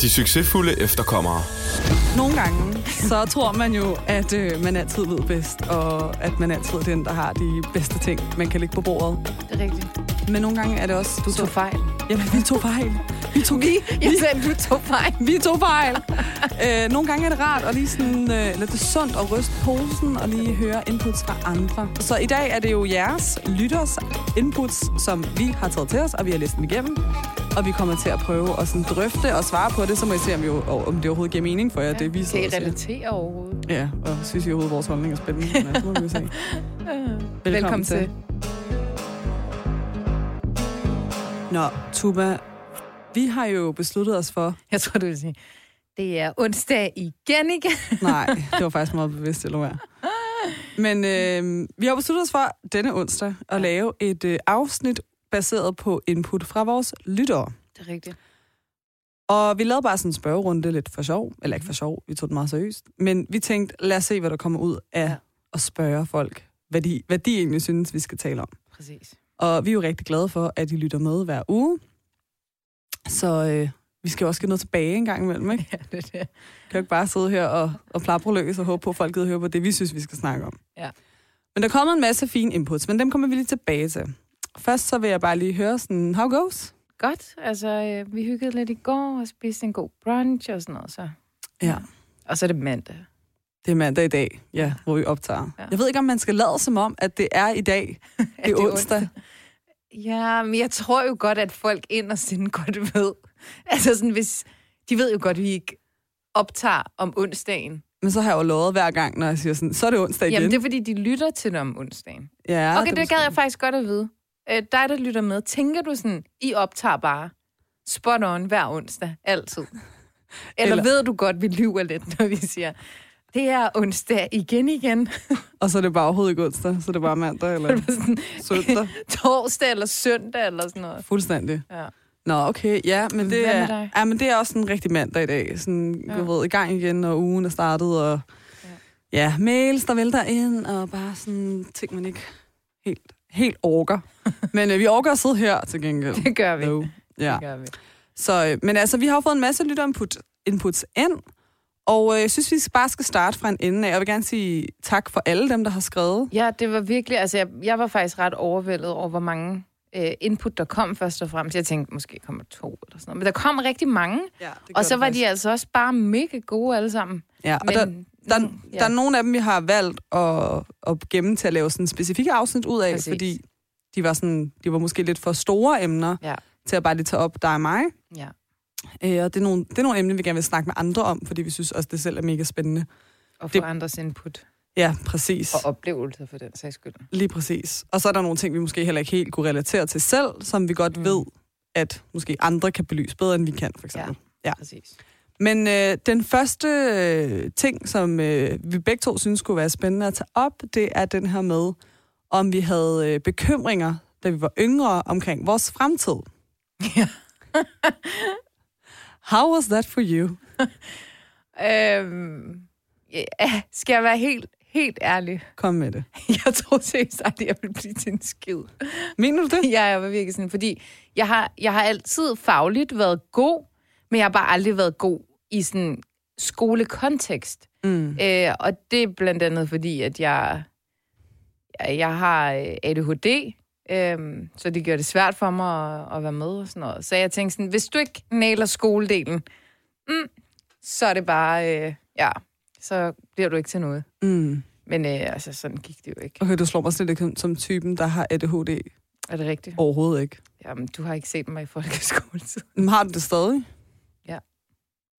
De succesfulde efterkommere. Nogle gange, så tror man jo, at man altid ved bedst, og at man altid er den, der har de bedste ting, man kan lægge på bordet. Det er rigtigt. Men nogle gange er det også... Du tog fejl. Jamen, vi tog fejl. Vi tog fejl. Nogle gange er det rart at lige sådan, eller det er sundt at ryste posen og lige høre inputs fra andre. Så i dag er det jo jeres lytters inputs, som vi har taget til os, og vi har læst dem igennem. Og vi kommer til at prøve at sådan drøfte og svare på det, så må I se, om det overhovedet giver mening for jer. Ja, det vi kan I relatere overhovedet? Ja, og synes I overhovedet, vores holdning er spændende? Ja, så må vi se. Velkommen til. Nå, Tuba, vi har jo besluttet os for... Jeg tror, du vil sige, det er onsdag igen. Nej, det var faktisk meget bevidst, det lå jeg. Men vi har besluttet os for denne onsdag at lave et afsnit baseret på input fra vores lyttere. Det er rigtigt. Og vi lavede bare sådan en spørgerunde lidt for sjov. Eller ikke for sjov, vi tog det meget seriøst. Men vi tænkte, lad os se, hvad der kommer ud af at spørge folk, hvad de egentlig synes, vi skal tale om. Præcis. Og vi er jo rigtig glade for, at I lytter med hver uge. Så vi skal jo også give noget tilbage en gang imellem, ikke? Ja, det er det. Vi kan jo ikke bare sidde her og plapre løs og håbe på, at folk gider høre på det, vi synes, vi skal snakke om. Ja. Men der kommer en masse fine inputs, men dem kommer vi lige tilbage til. Først så vil jeg bare lige høre sådan, how goes? Godt, altså vi hyggede lidt i går og spiste en god brunch og sådan noget, så. Ja. Og så er det mandag. Det er mandag i dag, ja, hvor vi optager. Ja. Jeg ved ikke, om man skal lade som om, at det er i dag, det er onsdag. Ja, men jeg tror jo godt, at folk inderst inde godt ved. Altså sådan, hvis... De ved jo godt, at vi ikke optager om onsdagen. Men så har jeg jo lovet hver gang, når jeg siger sådan, så er det onsdag igen. Jamen det er, fordi de lytter til det om onsdagen. Ja, okay, det gad jeg faktisk godt at vide. Dig, der lytter med, tænker du sådan, I optager bare spot on hver onsdag, altid? Eller ved du godt, vi lyver lidt, når vi siger... Det er onsdag igen. Og så er det bare overhovedet ikke onsdag, så er det bare mandag eller søndag. Torsdag eller søndag eller sådan noget. Fuldstændig. Ja. Nå, okay, ja, men det er, ja, men det er også en rigtig mandag i dag. Sådan, ja. Jeg ved, i gang igen, og ugen er startet, og ja, mails, der vælter ind, og bare sådan ting, man ikke helt orker. Men vi orker at sidde her til gengæld. Det gør vi. No. Ja. Det gør vi. Så, men altså, vi har jo fået en masse lytterinputs ind. Og jeg synes, vi bare skal starte fra en ende af. Jeg vil gerne sige tak for alle dem, der har skrevet. Ja, det var virkelig... Altså, jeg var faktisk ret overvældet over, hvor mange input, der kom først og fremmest. Jeg tænkte, måske kommer 2 eller sådan noget. Men der kom rigtig mange. Ja, og så var faktisk. De altså også bare mega gode alle sammen. Ja, og der er nogle af dem, vi har valgt at gemme til at lave sådan specifikke afsnit ud af, præcis. Fordi de var måske lidt for store emner til at bare lige tage op dig og mig. Ja. Og det er nogle emner, vi gerne vil snakke med andre om, fordi vi synes også, det selv er mega spændende. Og for andres input. Ja, præcis. Og oplevelser for den sags skyld. Lige præcis. Og så er der nogle ting, vi måske heller ikke helt kunne relatere til selv, som vi godt ved, at måske andre kan belyse bedre, end vi kan, for eksempel. Ja, præcis. Men den første ting, som vi begge to synes kunne være spændende at tage op, det er den her med, om vi havde bekymringer, da vi var yngre, omkring vores fremtid. Ja. How was that for you? Skal jeg være helt ærlig? Kom med det. Jeg tror seriøst aldrig, jeg ville blive til en skid. Mener du det? Ja, jeg var virkelig sådan, fordi jeg har altid fagligt været god, men jeg har bare aldrig været god i sådan skolekontekst. Mm. Og det er blandt andet fordi, at jeg har ADHD, så det gør det svært for mig at være med og sådan noget. Så jeg tænkte sådan, hvis du ikke nailer skoledelen, så er det bare, så bliver du ikke til noget. Mm. Men altså, sådan gik det jo ikke. Okay, du slår mig slet ikke som typen, der har ADHD. Er det rigtigt? Overhovedet ikke. Jamen, du har ikke set mig i folkeskoletid. Men har du det stadig? Ja.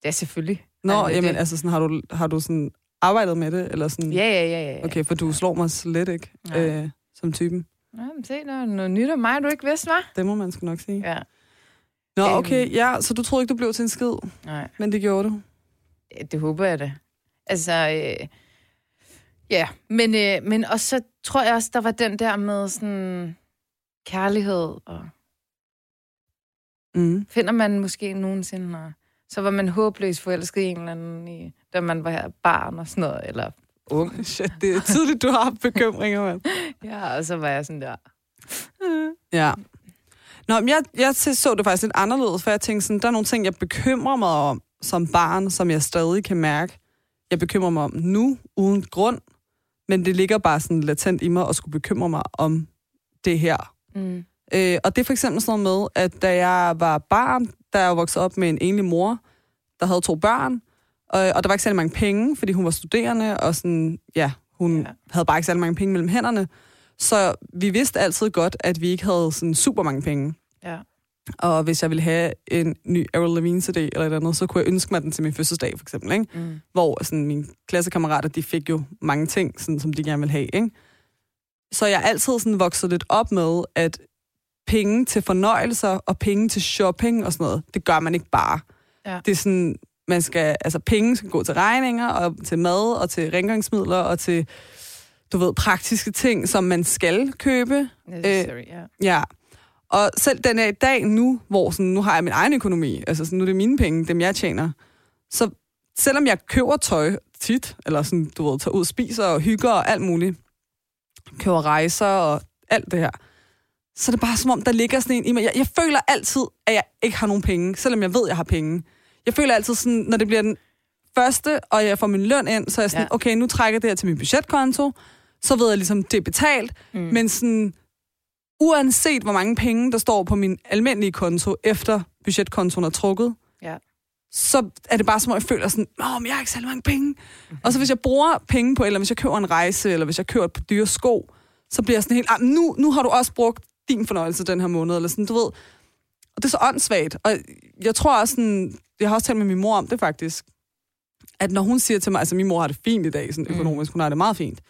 Ja, selvfølgelig. Nå, jamen, altså, sådan, har du sådan arbejdet med det? Eller sådan? Ja. Okay, for du slår mig slet ikke som typen. Nå, men se, der er noget nyt om mig, du ikke vidste, hva'? Det må man sgu nok sige. Ja. Nå, okay, ja, så du troede ikke, du blev til en skid? Nej. Men det gjorde du? Det håber jeg da. Altså, men og så tror jeg også, der var den der med sådan kærlighed, og finder man måske nogensinde, og så var man håbløs forelsket i en eller anden, da man var barn og sådan noget, eller ung. Shit, det er tidligt, du har bekymringer, mand. Ja, og så var jeg sådan der. Ja. Nå, men jeg så det faktisk lidt anderledes, for jeg tænkte sådan, der er nogle ting, jeg bekymrer mig om som barn, som jeg stadig kan mærke. Jeg bekymrer mig om nu, uden grund, men det ligger bare sådan latent i mig at skulle bekymre mig om det her. Mm. Og det er for eksempel sådan noget med, at da jeg var barn, da jeg voksede op med en enlig mor, der havde 2 børn, og der var ikke særlig mange penge, fordi hun var studerende, og sådan, ja, hun havde bare ikke særlig mange penge mellem hænderne. Så vi vidste altid godt, at vi ikke havde sådan super mange penge. Ja. Og hvis jeg ville have en ny Avril Lavigne CD eller et andet, så kunne jeg ønske mig den til min fødselsdag, for eksempel. Ikke? Mm. Hvor sådan, mine klassekammerater, de fik jo mange ting, sådan, som de gerne ville have. Ikke? Så jeg altid sådan voksede lidt op med, at penge til fornøjelser og penge til shopping og sådan noget, det gør man ikke bare. Ja. Det er sådan, man skal, altså penge skal gå til regninger og til mad og til rengøringsmidler og til, du ved, praktiske ting, som man skal købe. Necessary, yeah. Ja. Og selv den her i dag nu, hvor sådan, nu har jeg min egen økonomi, altså sådan, nu er det mine penge, dem jeg tjener, så selvom jeg køber tøj tit, eller sådan, du ved, tager ud og spiser og hygger og alt muligt, køber rejser og alt det her, så det er bare som om, der ligger sådan en i mig. Jeg føler altid, at jeg ikke har nogen penge, selvom jeg ved, at jeg har penge. Jeg føler altid sådan, når det bliver den første, og jeg får min løn ind, så er jeg sådan, okay, nu trækker det her til min budgetkonto, så ved jeg ligesom, det er betalt, men sådan, uanset hvor mange penge, der står på min almindelige konto, efter budgetkontoen er trukket, så er det bare som om, jeg føler sådan, men jeg har ikke særlig mange penge. Mm-hmm. Og så hvis jeg bruger penge på, eller hvis jeg køber en rejse, eller hvis jeg køber et par dyre sko, så bliver jeg sådan helt, nu har du også brugt din fornøjelse den her måned, eller sådan, du ved. Og det er så åndssvagt. Og jeg tror også sådan, jeg har også talt med min mor om det faktisk, at når hun siger til mig, altså min mor har det fint i dag, sådan økonomisk, hun har det meget fint.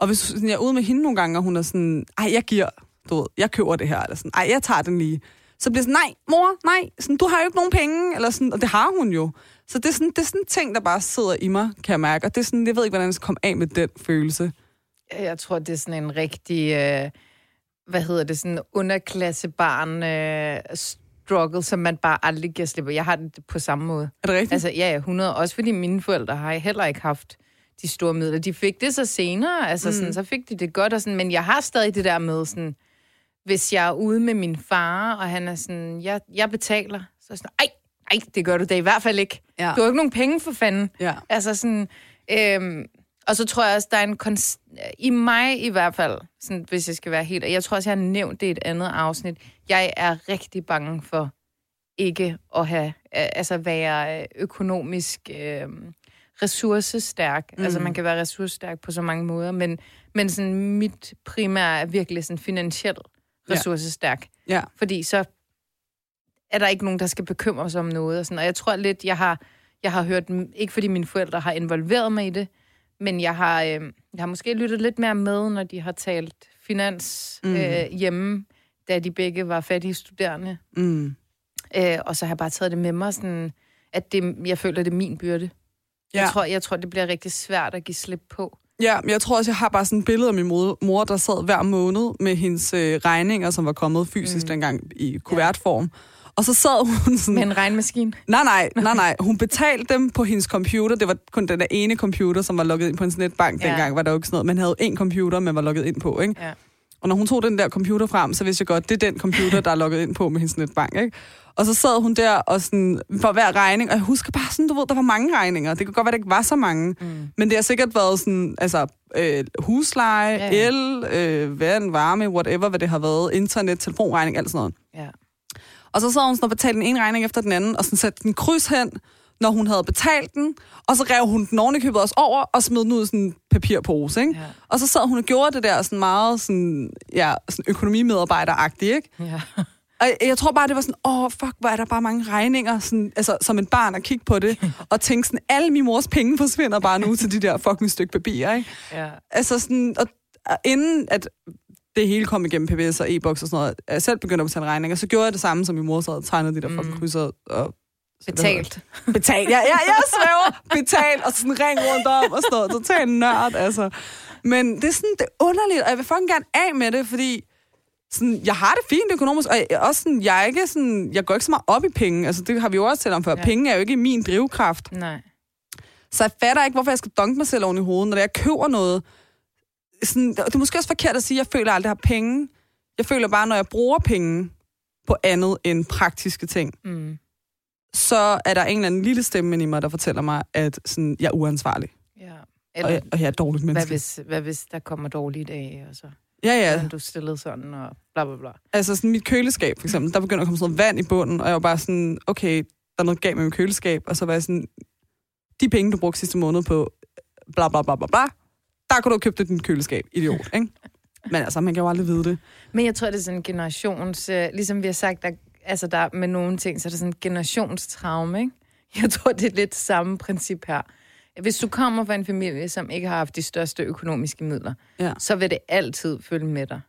Og hvis sådan, jeg er ude med hende nogle gange, og hun er sådan, jeg giver, du ved, jeg køber det her, eller sådan, jeg tager den lige. Så bliver sådan, nej, mor, nej, sådan, du har jo ikke nogen penge, eller sådan, og det har hun jo. Så det er sådan, en ting, der bare sidder i mig, kan jeg mærke, og det er sådan, jeg ved ikke, hvordan jeg skal komme af med den følelse. Jeg tror, det er sådan en rigtig, sådan underklassebarn struggle, som man bare aldrig giver slip. Jeg har det på samme måde. Er det rigtigt? Altså, ja, 100. Også fordi mine forældre har heller ikke haft de store midler. De fik det så senere, altså sådan, så fik de det godt, og sådan, men jeg har stadig det der med, sådan, hvis jeg er ude med min far, og han er sådan, jeg betaler, så sådan, ej, det gør du da i hvert fald ikke. Ja. Du har ikke nogen penge for fanden. Ja. Altså sådan, og så tror jeg også, der er en i mig i hvert fald, sådan, hvis jeg skal være helt, og jeg tror også, jeg har nævnt det i et andet afsnit, jeg er rigtig bange for ikke at have, altså være økonomisk ressourcestærk. Mm. Altså man kan være ressourcestærk på så mange måder, men sådan, mit primære er virkelig sådan finansielt ressourcestærk. Ja. Ja. Fordi så er der ikke nogen, der skal bekymre sig om noget. Og sådan. Og jeg tror lidt, jeg har hørt, ikke fordi mine forældre har involveret mig i det, men jeg har måske lyttet lidt mere med, når de har talt finans hjemme, da de begge var fattige studerende. Mm. Og så har jeg bare taget det med mig, sådan, at det, jeg føler, det er min byrde. Ja. Jeg tror, det bliver rigtig svært at give slip på. Ja, men jeg tror også, jeg har bare sådan et billede af min mor, der sad hver måned med hendes regninger, som var kommet fysisk dengang i kuvertform. Og så sad hun sådan... Med en regnmaskine? Nej. Hun betalte dem på hendes computer. Det var kun den der ene computer, som var logget ind på hendes netbank dengang. Var der jo ikke sådan noget. Man havde én computer, man var logget ind på, ikke? Ja. Og når hun tog den der computer frem, så vidste jeg godt, det er den computer, der er logget ind på med hendes netbank, ikke? Og så sad hun der og sådan, for hver regning, og jeg husker bare sådan, du ved, der var mange regninger. Det kunne godt være, der ikke var så mange. Mm. Men det har sikkert været sådan, altså husleje, el, vand, varme, whatever, hvad det har været, internet, telefonregning, alt sådan noget. Ja. Og så sad hun sådan og betalte den ene regning efter den anden, og sådan satte den kryds hen, når hun havde betalt den, og så rev hun den ovenikøbet også over, og smed den ud i sådan en papirpose, ikke? Ja. Og så sad hun og gjorde det der sådan meget sådan, sådan økonomimedarbejderagtigt, ikke? Ja. Og jeg tror bare, det var sådan, fuck, hvor er der bare mange regninger, sådan, altså som et barn at kigge på det, og tænke sådan, alle min mors penge forsvinder bare nu til de der fucking stykke papir, ikke? Ja. Altså sådan, og inden at det hele kom igennem PBS og e-boks og sådan noget, jeg selv begyndte at betale regninger, så gjorde jeg det samme, som min mor sad og tegnede de der fucking krydser og... Betalt. Jeg svæver. Betalt, og sådan ring rundt om, og sådan totalt nørd, altså. Men det er sådan, det er underligt, og jeg vil fucking gerne af med det, fordi sådan, jeg har det fint økonomisk, og jeg går ikke så meget op i penge, altså det har vi jo også talt om før. Ja. Penge er jo ikke min drivkraft. Nej. Så jeg fatter ikke, hvorfor jeg skal dunke mig selv oven i hovedet, når jeg køber noget. Sådan, det er måske også forkert at sige, at jeg føler aldrig har penge. Jeg føler bare, når jeg bruger penge på andet end praktiske ting, så er der en eller anden lille stemme i mig, der fortæller mig, at sådan, jeg er uansvarlig. Ja. Eller, og jeg er et dårligt menneske. Hvad hvis der kommer dårligt af, og så... Ja. Hvordan du stillede sådan, og bla bla bla. Altså sådan mit køleskab, for eksempel, der begyndte at komme sådan noget vand i bunden, og jeg var bare sådan, okay, der er noget galt med mit køleskab, og så var jeg sådan, de penge, du brugte sidste måned på bla bla bla bla bla, der kunne du have købt det din køleskab, idiot, ikke? Men altså, man kan jo aldrig vide det. Men jeg tror, det er sådan en generations... Ligesom vi har sagt, der med nogle ting, så er det sådan en generationstraume, ikke? Jeg tror, det er lidt samme princip her. Hvis du kommer fra en familie, som ikke har haft de største økonomiske midler, så vil det altid følge med dig.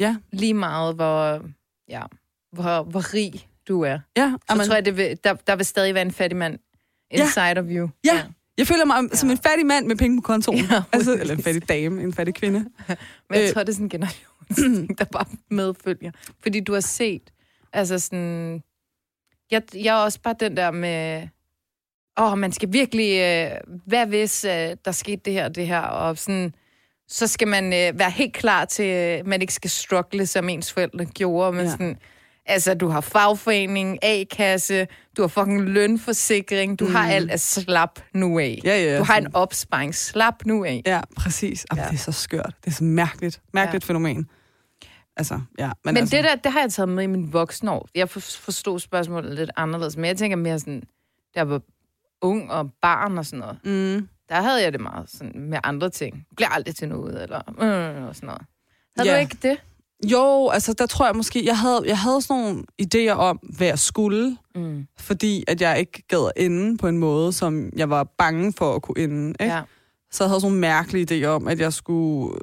Ja. Lige meget, hvor rig du er. Ja, så tror jeg, der vil stadig være en fattig mand inside of you. Ja. Jeg føler mig som en fattig mand med penge på kontoen. Ja, altså, eller en fattig dame, en fattig kvinde. Men jeg tror, det er sådan en generation, der bare medfølger. Fordi du har set, altså sådan... Jeg er også bare den der med... man skal virkelig, hvad hvis der skete det her og det her, og sådan, så skal man være helt klar til, at man ikke skal struggle, som ens forældre gjorde, men sådan, altså, du har fagforening, A-kasse, du har fucking lønforsikring, du har alt, altså, slap nu af. Ja, du har sådan en opsparing, slap nu af. Ja, præcis. Jamen, det er så skørt. Det er så mærkeligt fænomen. Altså, ja. Men altså... det har jeg taget med i min voksenår. Jeg forstod spørgsmålet lidt anderledes, men jeg tænker mere sådan, der var ung og barn og sådan noget. Der havde jeg det meget sådan, med andre ting. Jeg bliver aldrig til noget, eller og sådan noget. Havde du ikke det? Jo, altså der tror jeg måske, jeg havde sådan nogle idéer om, hvad jeg skulle, fordi at jeg ikke gad at ende på en måde, som jeg var bange for at kunne ende. Ikke? Ja. Så jeg havde sådan nogle mærkelige idéer om, at jeg skulle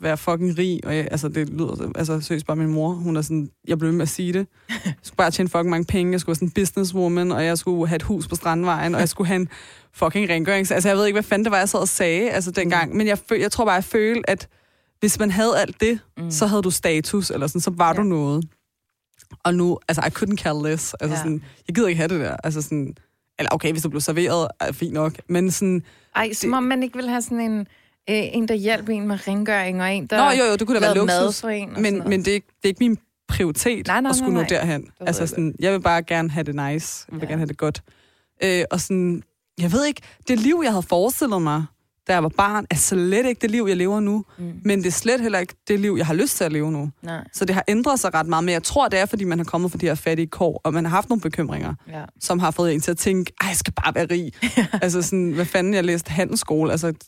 være fucking rig, og det lyder, altså seriøst bare min mor, hun er sådan, jeg blev med at sige det. Jeg skulle bare tjene fucking mange penge, jeg skulle være sådan en businesswoman, og jeg skulle have et hus på Strandvejen, og jeg skulle have en fucking rengørings... Altså jeg ved ikke, hvad fanden det var, jeg sad og sagde dengang, men jeg tror bare, jeg følte, at hvis man havde alt det, så havde du status, eller sådan, så var du noget. Og nu, altså I couldn't care less. Altså sådan, jeg gider ikke have det der, altså sådan... Eller okay, hvis du blev serveret, er fint nok, men sådan... Ej, som om man ikke vil have sådan en der hjælper en med rengøring, og en, der... Nå, jo, det kunne da være luksus, men det er ikke min prioritet at skulle nå derhen. Altså sådan, jeg vil bare gerne have det nice, jeg vil gerne have det godt. Og sådan, jeg ved ikke, det liv, jeg havde forestillet mig, da jeg var barn, er slet ikke det liv, jeg lever nu, men det er slet heller ikke det liv, jeg har lyst til at leve nu. Nej. Så det har ændret sig ret meget, men jeg tror, det er, fordi man har kommet fra de her fattige kår, og man har haft nogle bekymringer, som har fået en til at tænke, ej, jeg skal bare være rig. Altså sådan, hvad fanden, jeg læste handelsskole, altså, det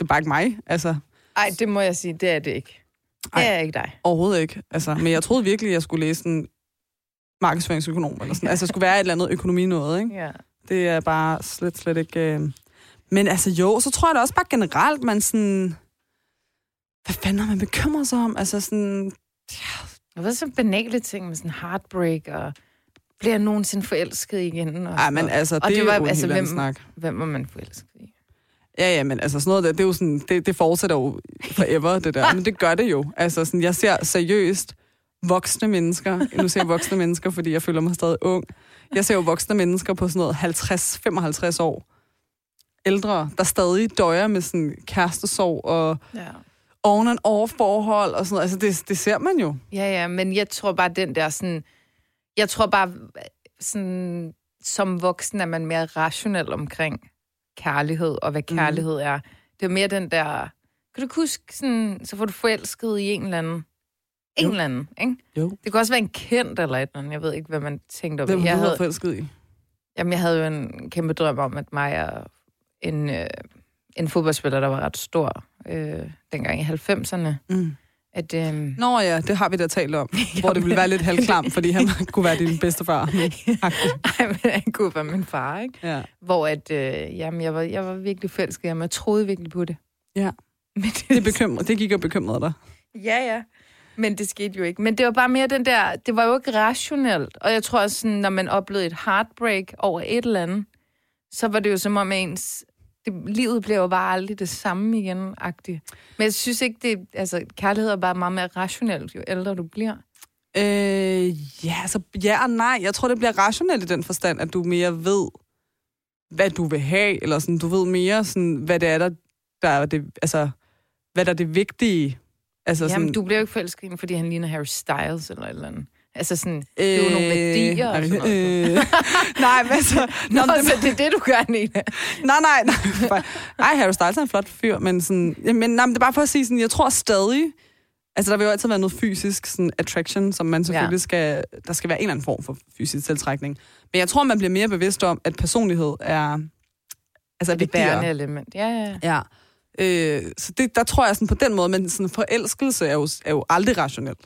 er bare ikke mig. Altså. Ej, det må jeg sige, det er det ikke. Det er ikke dig. Overhovedet ikke. Altså, men jeg troede virkelig, jeg skulle læse en markedsføringsøkonom, eller sådan. Altså, jeg skulle være et eller andet økonomi noget, ikke? Ja. Det er bare slet ikke... Men altså jo, så tror jeg da også bare generelt, man sådan... Hvad fanden man bekymrer sig om? Altså sådan... Ja. Hvad er så banale ting med sådan heartbreak, og bliver jeg nogensinde forelsket igen? Og ej, men altså, og det var jo altså, hvem var man forelsket i? Ja, men altså sådan noget der, det er jo sådan... Det fortsætter jo forever, det der. Men det gør det jo. Altså sådan, jeg ser seriøst voksne mennesker... Nu ser jeg voksne mennesker, fordi jeg føler mig stadig ung... Jeg ser jo voksne mennesker på sådan noget 50-55 år. Ældre, der stadig døjer med sådan kærestesorg og on and off forhold og sådan noget. Altså, det ser man jo. Ja, men jeg tror bare, som voksen er man mere rationel omkring kærlighed og hvad kærlighed er. Det er mere den der, kan du huske, sådan, så får du forelsket i en eller anden. England, ikke? Jo. Det kunne også være en kendt eller et eller andet. Jeg ved ikke, hvad man tænkte om. Hvem havde du forelsket i? Jamen, jeg havde jo en kæmpe drøm om, at mig og en fodboldspiller, der var ret stor dengang i 90'erne. At, Nå ja, det har vi da talt om. Hvor det ville være lidt halvklam, fordi han kunne være din bedstefar. Nej, men han kunne være min far, ikke? Ja. Hvor at, jeg var virkelig forelsket. Jamen, jeg troede virkelig på det. Ja, men det gik og bekymrede dig. Ja. Men det skete jo ikke. Men det var bare mere den der... Det var jo ikke rationelt. Og jeg tror også, når man oplevede et heartbreak over et eller andet, så var det jo som om livet blev jo bare aldrig det samme igen-agtigt. Men jeg synes ikke, det... Altså, kærlighed er bare meget mere rationelt, jo ældre du bliver. Ja og nej. Jeg tror, det bliver rationelt i den forstand, at du mere ved, hvad du vil have, eller sådan, du ved mere, sådan, hvad det er, der er det, altså, hvad der er det vigtige. Altså, jamen, sådan, du bliver jo ikke forelsket, fordi han ligner Harry Styles eller et eller andet. Altså sådan, det er jo nogle værdier og sådan noget. Nej, men så... Nå, så det er det, du gør, Nina. Nej. Ej, Harry Styles er en flot fyr, men sådan... Men, nej, men det er bare for at sige sådan, jeg tror stadig... Altså, der vil jo altid være noget fysisk sådan attraction, som man selvfølgelig skal... Der skal være en eller anden form for fysisk tiltrækning. Men jeg tror, man bliver mere bevidst om, at personlighed er... Altså, er det bærende element, ja. Så det, der tror jeg sådan på den måde, men sådan forelskelse er jo aldrig rationelt.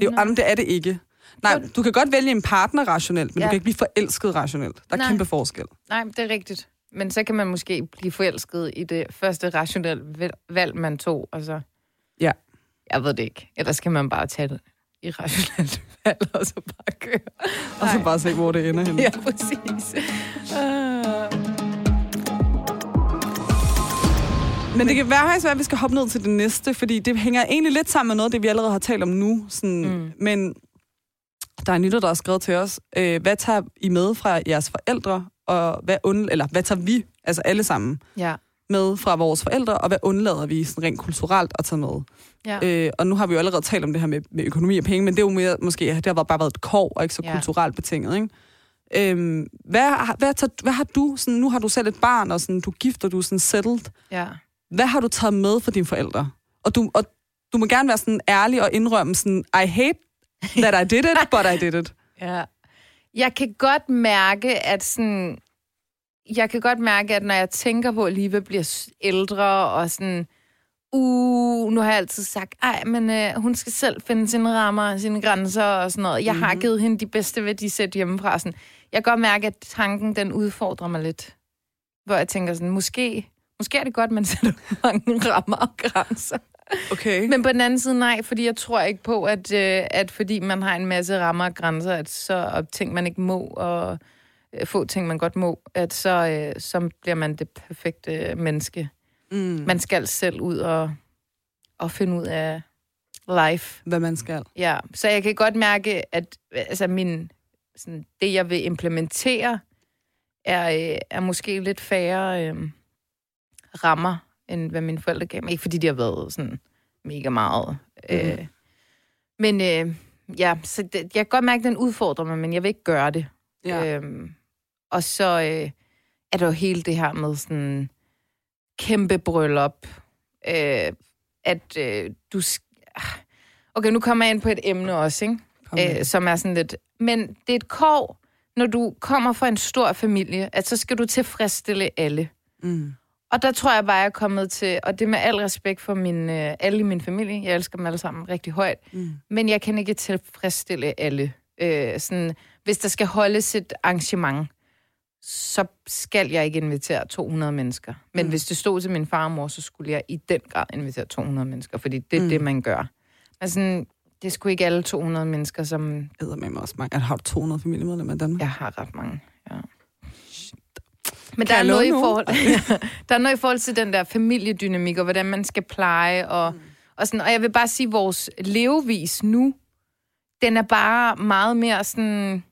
Det er det ikke. Nej, du kan godt vælge en partner rationelt, men du kan ikke blive forelsket rationelt. Der er kæmpe forskel. Nej, det er rigtigt. Men så kan man måske blive forelsket i det første rationelle valg, man tog. Og så... Ja. Jeg ved det ikke. Ellers kan man bare tage det irrationelt valg, og så bare køre. Og så bare se, hvor det ender henne. Ja, præcis. Men det kan være, at vi skal hoppe ned til det næste, fordi det hænger egentlig lidt sammen med noget, det vi allerede har talt om nu. Sådan, men der er en lytter, der har skrevet til os, hvad tager I med fra jeres forældre, og hvad tager vi, altså alle sammen, med fra vores forældre, og hvad undlader vi sådan rent kulturelt at tage med? Ja. Og nu har vi jo allerede talt om det her med økonomi og penge, men det er jo mere, måske, det har bare været et kår, og ikke så kulturelt betinget, ikke? Hvad har du, sådan, nu har du selv et barn, og sådan, du gifter, du er sådan settled. Ja. Hvad har du taget med for dine forældre? Og du må gerne være sådan ærlig og indrømme sådan, I hate that I did it, but I did it. Ja. Jeg kan godt mærke, at når jeg tænker på, at livet bliver ældre, og sådan, nu har jeg altid sagt, hun skal selv finde sine rammer og sine grænser og sådan noget. Jeg har givet hende de bedste værdisæt hjemmefra. Sådan. Jeg kan godt mærke, at tanken, den udfordrer mig lidt. Hvor jeg tænker sådan, måske er det godt, man sætter mange rammer og grænser. Okay. Men på den anden side, nej, fordi jeg tror ikke på, at fordi man har en masse rammer og grænser, at så ting, man ikke må, og få ting, man godt må, at så bliver man det perfekte menneske. Mm. Man skal selv ud og finde ud af life. Hvad man skal. Ja, så jeg kan godt mærke, at altså det, jeg vil implementere, er måske lidt færre rammer, end hvad mine forældre gav mig. Ikke fordi de har været sådan mega meget. Så det, jeg kan godt mærke, at den udfordrer mig, men jeg vil ikke gøre det. Ja. Og så er der jo hele det her med sådan kæmpe bryllup, okay, nu kommer jeg ind på et emne også, ikke? Som er sådan lidt... Men det er et kår, når du kommer fra en stor familie, at så skal du tilfredsstille alle. Mm. Og der tror jeg bare, jeg er kommet til, og det med al respekt for alle i min familie, jeg elsker dem alle sammen rigtig højt, men jeg kan ikke tilfredsstille alle. Sådan, hvis der skal holdes et arrangement, så skal jeg ikke invitere 200 mennesker. Men hvis det stod til min far og mor, så skulle jeg i den grad invitere 200 mennesker, fordi det er det, man gør. Altså, det er sgu ikke alle 200 mennesker, som... Jeg ved med mig også mange. Har du 200 familiemedlemmer i Danmark? Jeg har ret mange, ja. Men der er noget i forhold til den der familiedynamik, og hvordan man skal pleje, og sådan. Og jeg vil bare sige, at vores levevis nu, den er bare meget mere sådan...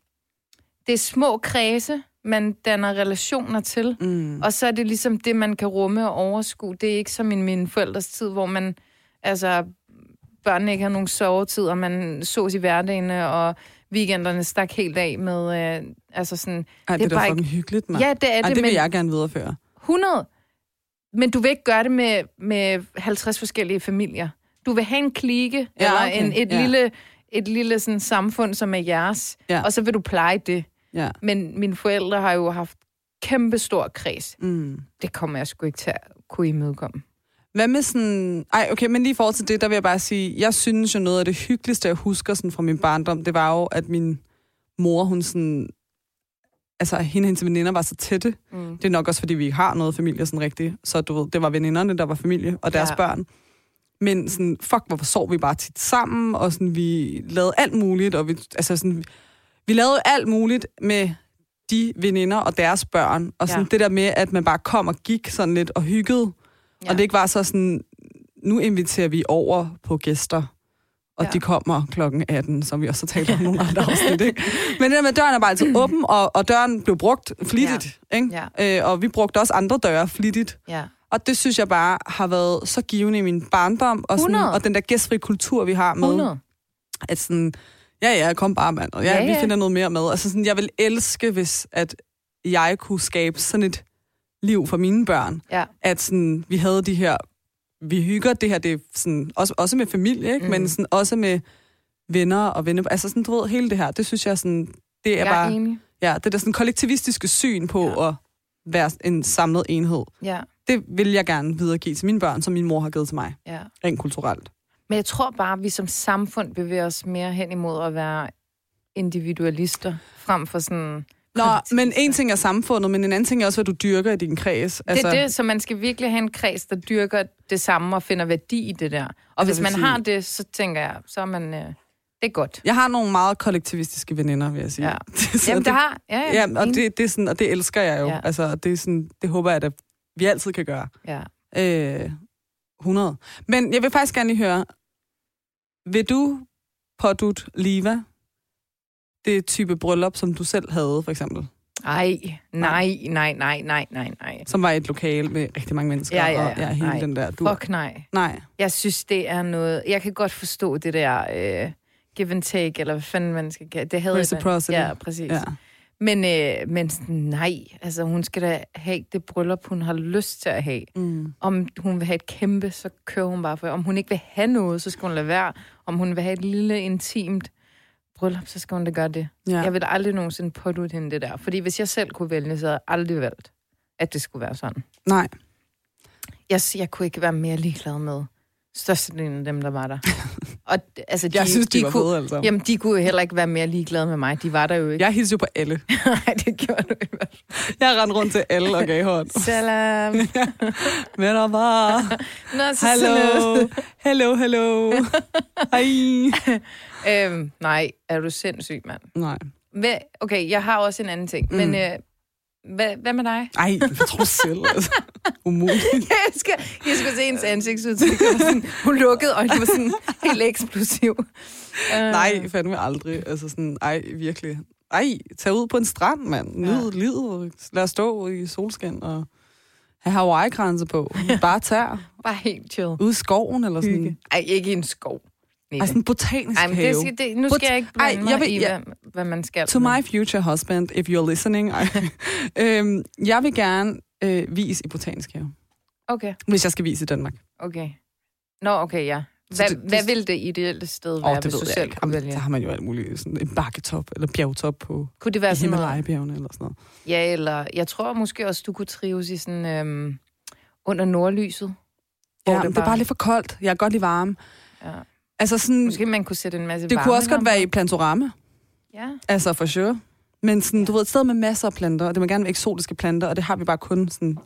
Det er små kredse, man danner relationer til. Mm. Og så er det ligesom det, man kan rumme og overskue. Det er ikke som i min forældres tid, hvor man... Altså, børnene ikke har nogen sovetid, og man sås i hverdagene, og weekenderne stak helt af med... Ej, det er da fucking hyggeligt, man. Ja, det er det. Det vil jeg gerne videreføre. 100. Men du vil ikke gøre det med 50 forskellige familier. Du vil have en klike, eller et lille sådan, samfund, som er jeres, og så vil du pleje det. Ja. Men mine forældre har jo haft kæmpe stor kreds. Mm. Det kommer jeg sgu ikke til at kunne imødekomme. Hvad med sådan... Ej, okay, men lige i forhold til det, der vil jeg bare sige, jeg synes jo noget af det hyggeligste, jeg husker sådan, fra min barndom, det var jo, at min mor, hun sådan... Altså, hende og hendes veninder var så tætte. Mm. Det er nok også, fordi vi ikke har noget familie sådan rigtigt. Så du ved, det var veninderne, der var familie, og deres børn. Men sådan, fuck, hvorfor sov vi bare tit sammen, og sådan, vi lavede alt muligt, og vi lavede alt muligt med de veninder og deres børn, og sådan det der med, at man bare kom og gik sådan lidt og hyggede, og det ikke var så sådan, nu inviterer vi over på gæster, Og de kommer klokken 18, som vi også har talt om nogle andre afsnit, ikke? Men det der med, døren er bare altid åben, og døren blev brugt flittigt, ikke? Og vi brugte også andre døre flittigt. Ja. Og det synes jeg bare har været så givende i min barndom, og, sådan, og den der gæstfri kultur, vi har med. 100. At sådan, jeg kom bare, mand, og vi finder noget mere med. Altså sådan, jeg vil elske, hvis at jeg kunne skabe sådan et liv for mine børn. Ja. At sådan, vi havde de her... Vi hygger det her, det er sådan, også med familie, ikke? Men sådan, også med venner og venner. Altså sådan, du ved, hele det her, det synes jeg sådan, det er bare... Enig. Ja, det der sådan kollektivistiske syn på at være en samlet enhed. Ja. Det vil jeg gerne videregive til mine børn, som min mor har givet til mig. Ja. Rent kulturelt. Men jeg tror bare, at vi som samfund bevæger os mere hen imod at være individualister, frem for sådan... Nå, men en ting er samfundet, men en anden ting er også, hvad du dyrker i din kreds. Altså... Det er det, så man skal virkelig have en kreds, der dyrker det samme og finder værdi i det der. Og hvis man har det, så tænker jeg, så er man... Det er godt. Jeg har nogle meget kollektivistiske veninder, vil jeg sige. Ja. Jamen, det har... Ja, og det er sådan, og det elsker jeg jo. Ja. Altså, det er sådan, det håber jeg, at vi altid kan gøre. Ja. 100. Men jeg vil faktisk gerne lige høre, vil du pådut Liva det type bryllup, som du selv havde, for eksempel? Nej. Som var et lokale med rigtig mange mennesker, og hele den der... Fuck nej. Jeg synes, det er noget... Jeg kan godt forstå det der give and take, eller hvad fanden man skal gøre. Det havde reciprocity. Ja, præcis. Ja. Men nej, altså hun skal da have det bryllup, hun har lyst til at have. Mm. Om hun vil have et kæmpe, så kører hun bare for. Om hun ikke vil have noget, så skal hun lade være. Om hun vil have et lille, intimt bryllup, så skal hun da gøre det. Ja. Jeg vil aldrig nogensinde pådute hende det der. Fordi hvis jeg selv kunne vælge, så havde jeg aldrig valgt, at det skulle være sådan. Nej. Jeg kunne ikke være mere ligeglad med størstedelen af dem, der var der. Og altså, jeg synes, de var kunne, fede, altså. Jamen, de kunne heller ikke være mere ligeglade med mig. De var der jo ikke. Jeg hilste jo på alle. Nej, det gjorde du ikke. Jeg rendte rundt til alle og gav hånd. Salam. Hvad der var? Hello. Hej. Nej, er du sindssyg, mand? Nej. Okay, jeg har også en anden ting, men... Hvad med dig? Ej, jeg tror selv, altså. Umuligt. Jeg skal se ens ansigtsudtryk. Hun lukkede øjnene, var sådan helt eksplosiv. Nej, fandme aldrig. Altså sådan, ej, virkelig. Ej, tag ud på en strand, mand. Nyd livet. Lad os stå i solskin og have Hawaii-kranse på. Bare tær. Bare helt chill. Ude i skoven eller sådan. Hygge. Ej, ikke i en skov. Ej, sådan en botanisk have. Nu skal jeg ikke blande mig i, hvad man skal. To my future husband, if you're listening. Jeg vil gerne vise i botanisk have. Okay. Hvis jeg skal vise i Danmark. Okay. Nå, okay, ja. Hvad vil det ideelle sted være, hvis du selv kunne vælge? Der har man jo alt muligt. Sådan en bakketop eller bjergtop på Himalaya-bjergene eller sådan noget. Ja, eller jeg tror måske også, du kunne trives i sådan under nordlyset. Ja, men det er bare lidt for koldt. Jeg er godt i varme. Ja. Altså sådan, måske man kunne sætte en masse varme. Det kunne også godt være i Plantorama. Ja. Altså for sure. Men sådan, du ved, et sted med masser af planter, og det må gerne være eksotiske planter, og det har vi bare kun sådan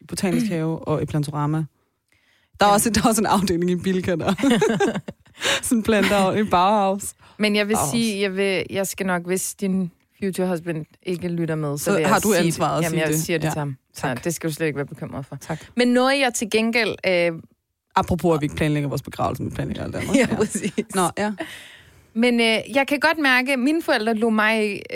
i Botanisk Have og i Plantorama. Der er også en afdeling i Bilka der. Sådan planter og i Bauhaus. Men jeg vil sige, jeg skal nok, hvis din future husband ikke lytter med, så vil jeg har du ansvaret at sige det. Jamen, jeg siger det samme. Så det skal du slet ikke være bekymret for. Tak. Men noget jeg til gengæld... Apropos, at vi ikke planlægger vores begravelse, men planlægger alt andet. Ja, præcis. Nå, ja. Men jeg kan godt mærke, at mine forældre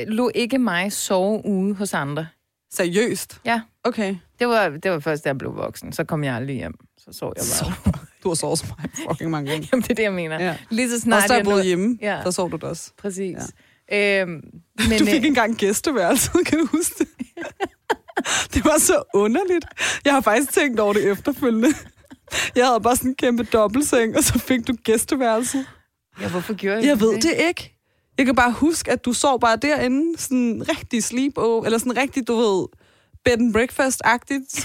lå ikke mig sove ude hos andre. Seriøst? Ja. Okay. Det var først, da jeg blev voksen. Så kom jeg aldrig hjem. Så sov jeg bare. Du har sovet mig fucking mange gange. Jamen, det er det, jeg mener. Ja. Lige så snart også da jeg boede hjemme, der sov du det også. Præcis. Ja. Men, du fik engang gæsteværelse, kan du huske det? Det var så underligt. Jeg har faktisk tænkt over det efterfølgende. Jeg havde bare sådan en kæmpe dobbeltseng, og så fik du gæsteværelset. Ja, hvorfor gjorde jeg det? Jeg ved det ikke. Jeg kan bare huske, at du sov bare derinde, sådan rigtig sleep-over, eller sådan rigtig, du ved, bed and breakfast-agtigt.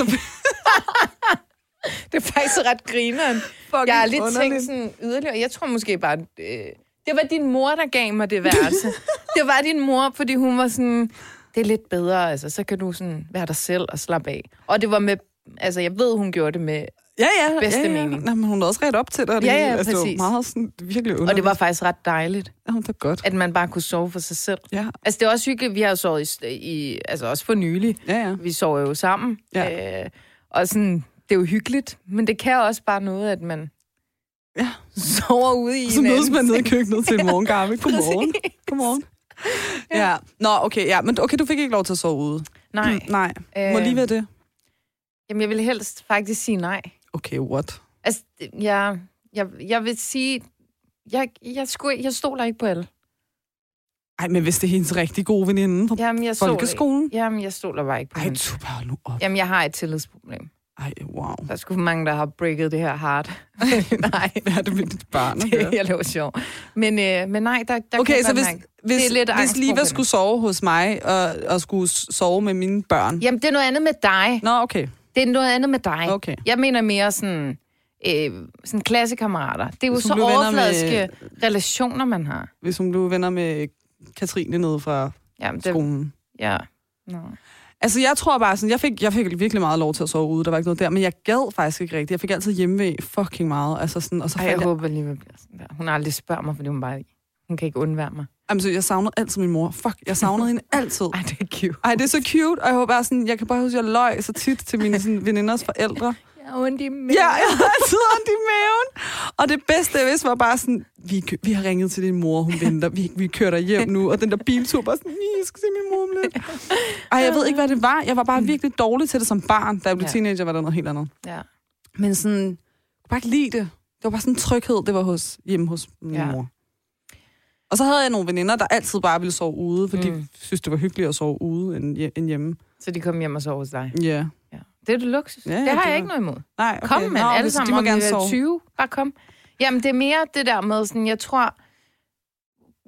Det er faktisk ret grineren. Jeg har lidt tænkt sådan yderligere. Jeg tror måske bare, det var din mor, der gav mig det værelse. Det var din mor, fordi hun var sådan, det er lidt bedre, altså, så kan du sådan være dig selv og slappe af. Og det var med, altså jeg ved, hun gjorde det med... Ja. Bedste mening. Nå, men hun er også ret op til det. Ja, præcis. Altså, det var meget sådan, virkelig underligt. Og det var faktisk ret dejligt. Ja, det var godt. At man bare kunne sove for sig selv. Ja. Altså, det er også hyggeligt. Vi har jo sovet i altså også for nylig. Ja. Vi sover jo sammen. Ja. Og sådan, det er jo hyggeligt. Men det kan også bare noget, at man... Ja. Så over ude i. Så mødes man nede i køkkenet til morgenkaffe. Godmorgen. Ja. Nå, okay, ja. Men okay, du fik ikke lov til at sove ude. Nej. Nej. Må lige være det? Jamen, jeg ville helst faktisk sige nej. Okay, what? Altså, jeg vil sige, jeg stoler ikke på alle. Ej, men hvis det er hendes rigtig gode veninde fra folkeskolen? Jamen, jeg stoler bare ikke på hende. Ej, du bare nu op. Jamen, jeg har et tillidsproblem. Ej, wow. Der er sgu for mange, der har breaket det her hard. Nej. Hvad er det med dit barn? Det er jo sjovt. Men nej, der okay, kan så hvis Liva skulle sove hos mig, og skulle sove med mine børn. Jamen, det er noget andet med dig. Nå, okay. Det er noget andet med dig. Okay. Jeg mener mere sådan klassekammerater. Det er jo så overfladiske relationer, man har. Hvis hun blev venner med Katrine nede fra skolen. Ja, nej. Altså, jeg tror bare sådan, jeg fik virkelig meget lov til at sove ude, der var ikke noget der, men jeg gad faktisk ikke rigtigt. Jeg fik altid hjemmevæg fucking meget, altså sådan, og så jeg håber lige, at bliver sådan der. Hun har aldrig spørget mig, fordi hun kan ikke undvære mig. Jamen, så jeg savnede altid min mor. Fuck, jeg savnede hende altid. Ej, det er cute. Ej, det er så cute, og jeg håber bare sådan, jeg kan bare huske, at jeg løg så tit til mine sådan, veninders forældre. Jeg har ondt i maven. Ja, jeg har altid ondt i maven. Og det bedste, jeg vidste, var bare sådan, vi har ringet til din mor, hun venter, vi kører dig hjem nu, og den der biltur bare sådan, jeg skal se min mor om lidt. Ej, jeg ved ikke, hvad det var. Jeg var bare virkelig dårlig til det som barn. Da jeg blev teenager, var der noget helt andet. Ja. Men sådan, jeg kunne bare ikke lide det. Det var bare sådan en tryghed, det var hjemme hos min mor. Og så havde jeg nogle veninder, der altid bare ville sove ude, fordi de synes, det var hyggeligt at sove ude end hjemme. Så de kom hjem og sov hos dig? Ja. Det er det luksus. Ja, det har jeg ikke noget imod. Nej, okay. Kom, man. Alle sammen, om vi er 20. Bare kom. Jamen, det er mere det der med, sådan, jeg tror,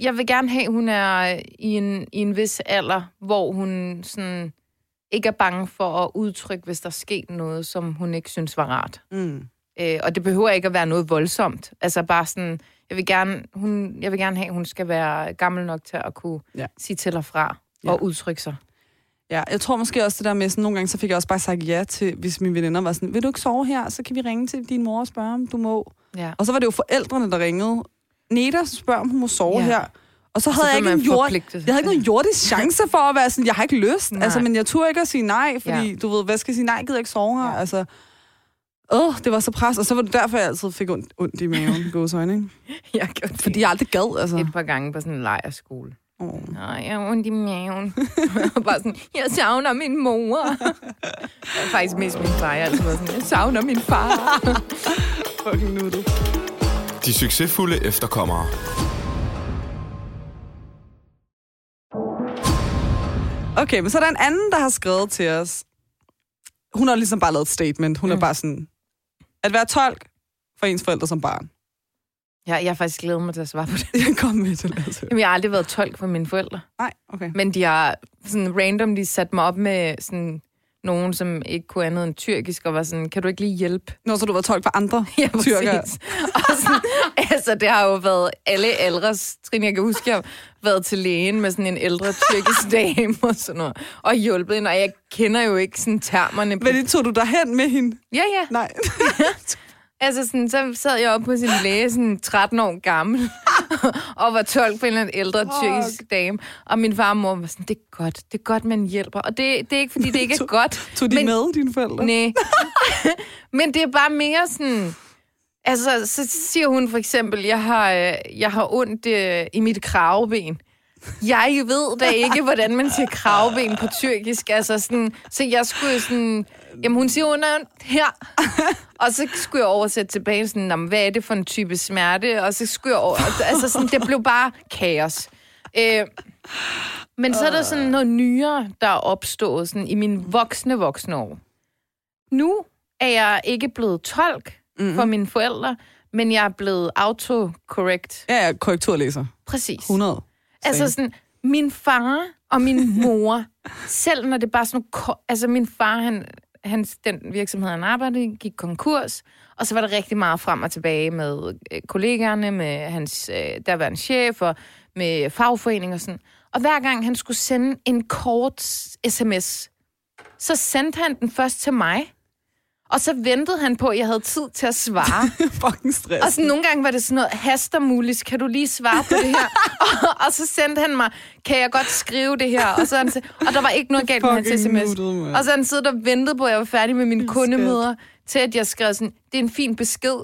jeg vil gerne have, at hun er i en vis alder, hvor hun sådan, ikke er bange for at udtrykke, hvis der sker noget, som hun ikke synes var rart. Mm. Og det behøver ikke at være noget voldsomt. Altså bare sådan, jeg vil gerne have, at hun skal være gammel nok til at kunne sige til og fra og udtrykke sig. Ja, jeg tror måske også det der med, sådan nogle gange, så fik jeg også bare sagt ja til, hvis mine veninder var sådan, vil du ikke sove her, så kan vi ringe til din mor og spørge, om du må. Ja. Og så var det jo forældrene, der ringede. Neda spørger, om hun må sove her. Og så havde jeg ikke nogen jordisk chance for at være sådan, jeg har ikke lyst. Altså, men jeg turde ikke at sige nej, fordi du ved, hvad skal jeg sige nej, gider ikke sove her. Ja. Altså, det var så pres. Og så var det derfor, jeg altid fik ondt i maven. Gåsøjne, ikke? Jeg gjorde det. Fordi jeg aldrig gad, altså. Et par gange på sådan en lejerskole. Nej, jeg har ondt i maven. Bare sådan, jeg savner min mor. Jeg faktisk mest min far. Jeg savner min far. Fucking nuttet. De succesfulde efterkommere. Okay, men så er der en anden, der har skrevet til os. Hun har ligesom bare lavet et statement. Hun er bare sådan, at være tolk for ens forældre som barn. Ja, jeg har faktisk glædet mig til at svare på det. Jeg kom med til at jeg har aldrig været tolk for mine forældre. Nej, okay. Men de har sådan randomly sat mig op med sådan nogen, som ikke kunne andet end tyrkisk, og var sådan, kan du ikke lige hjælpe? Nå, så du var tolk for andre tyrkere. Og sådan, altså, det har jo været alle ældres trin. Jeg kan huske, jeg har været til lægen med sådan en ældre tyrkisk dame og sådan noget, og hjulpet hende, og jeg kender jo ikke sådan termerne. Men det tog du derhen med hende? Ja. Nej. Altså, sådan, så sad jeg oppe på sin læge, sådan 13 år gammel, og var tolk på en eller anden ældre tyrkisk dame. Og min far og mor var sådan, det er godt, man hjælper. Og det er ikke, fordi det ikke er godt. Tog de med, dine forældre? Nej. Men det er bare mere sådan... Altså, så siger hun for eksempel, jeg har ondt i mit kraveben. Jeg ved da ikke, hvordan man siger kraveben på tyrkisk. Altså sådan, så jeg skulle sådan... Jamen, hun siger, hun er her. Og så skulle jeg oversætte tilbage sådan, hvad er det for en type smerte? Og så skulle jeg altså sådan, det blev bare kaos. Men så er der sådan noget nyere, der er opstået sådan, i mine voksne år. Nu er jeg ikke blevet tolk for mine forældre, men jeg er blevet autocorrect. Ja, jeg er korrekturlæser. Præcis. 100. Altså sådan, min far og min mor, selv når det bare sådan... Altså, min far, den virksomhed, han arbejdede i, gik konkurs, og så var der rigtig meget frem og tilbage med kollegaerne, med hans derværende chef, og med fagforening og sådan. Og hver gang han skulle sende en kort sms, så sendte han den først til mig, og så ventede han på, at jeg havde tid til at svare. Fucking stress. Og så nogle gange var det sådan noget, haster muligt, kan du lige svare på det her? og så sendte han mig, kan jeg godt skrive det her? Og, så han, og der var ikke noget galt med hans sms. Muted, og så han sidder og ventede på, at jeg var færdig med mine kundemøder, til at jeg skrev sådan, det er en fin besked.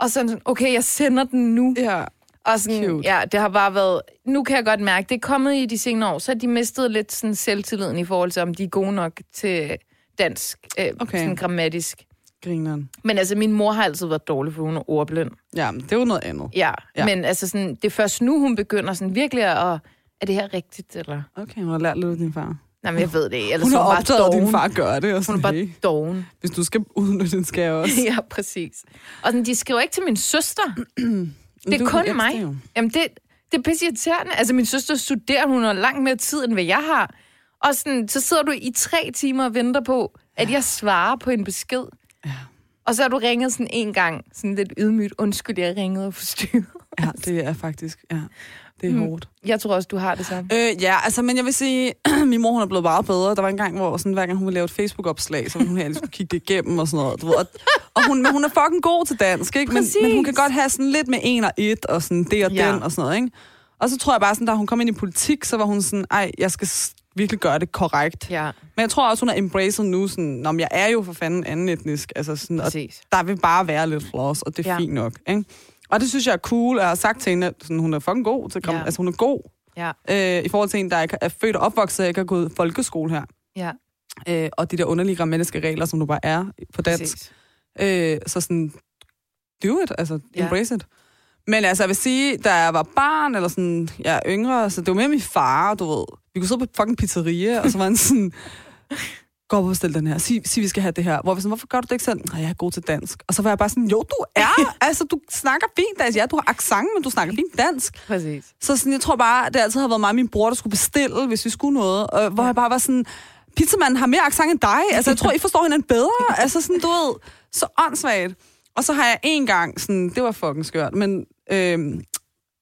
Og sådan, okay, jeg sender den nu. Ja. Og sådan, cute. Ja, det har bare været... Nu kan jeg godt mærke, det er kommet i de senere år, så har de mistet lidt sådan selvtilliden i forhold til, om de er gode nok til dansk, okay. Sådan grammatisk. Grineren. Men altså, min mor har altid været dårlig, for hun er ordblind. Ja, men det er jo noget andet. Ja, ja. Men altså sådan, det er først nu, hun begynder sådan virkelig at... Er det her rigtigt, eller? Okay, hun har lært lidt af din far. Nej, men jeg ved det ikke. Ellers hun har optaget, at din far gør det. Og sådan, hun er bare doven. Hvis du skal udnytte den, skal jeg også. Ja, præcis. Og sådan, de skriver ikke til min søster. Det er kun mig. Jo. Jamen, det er pisse irriterende. Altså, min søster studerer, hun har langt mere tid, end hvad jeg har. Og sådan, så sidder du i 3 timer og venter på, at jeg svarer på en besked. Ja. Og så har du ringet sådan en gang, sådan lidt ydmygt. Undskyld, jeg ringede og forstyrrede. Ja, det er faktisk, ja. Det er hårdt. Jeg tror også, du har det samme. Ja, altså, men jeg vil sige, min mor, hun er blevet meget bedre. Der var en gang, hvor sådan, hver gang hun ville lave et Facebook-opslag, så hun her skulle kigge det igennem og sådan noget. Du ved, og hun er fucking god til dansk, ikke? Men hun kan godt have sådan lidt med en og et, og sådan det og den og sådan noget, ikke? Og så tror jeg bare sådan, da hun kom ind i politik, så var hun sådan, ej, jeg skal virkelig gøre det korrekt. Ja. Men jeg tror også, hun har embraced nu sådan, om jeg er jo for fanden anden etnisk, altså sådan, og der vil bare være lidt flaws, og det er fint nok, ikke? Og det synes jeg er cool, og jeg har sagt til hende, at sådan, hun er fucking god til grammatik. Ja. Altså, hun er god. Ja. I forhold til en, der er født og opvokset, og ikke har gået folkeskole her. Ja. Og de der underlige grammatiske regler, som du bare er på dansk. Så sådan, do it, altså, embrace it. Men altså, jeg vil sige, da jeg var barn, eller sådan, jeg er yngre, så det var mere min far, du ved. Vi kunne sidde på et fucking pizzeria, og så var han sådan... gå op og bestil den her, sig vi skal have det her. Hvor vi sådan, hvorfor gør du det ikke selv? Nej, jeg er god til dansk. Og så var jeg bare sådan, jo, du er. Altså, du snakker fint dansk. Ja, du har accent, men du snakker fint dansk. Præcis. Så sådan, jeg tror bare, det altid har været mig min bror, der skulle bestille, hvis vi skulle noget. Hvor jeg bare var sådan, pizzamanden har mere accent end dig. Altså, jeg tror, I forstår hinanden bedre. Altså, sådan, du ved, så åndssvagt. Og så har jeg en gang, sådan, det var fucking skørt, men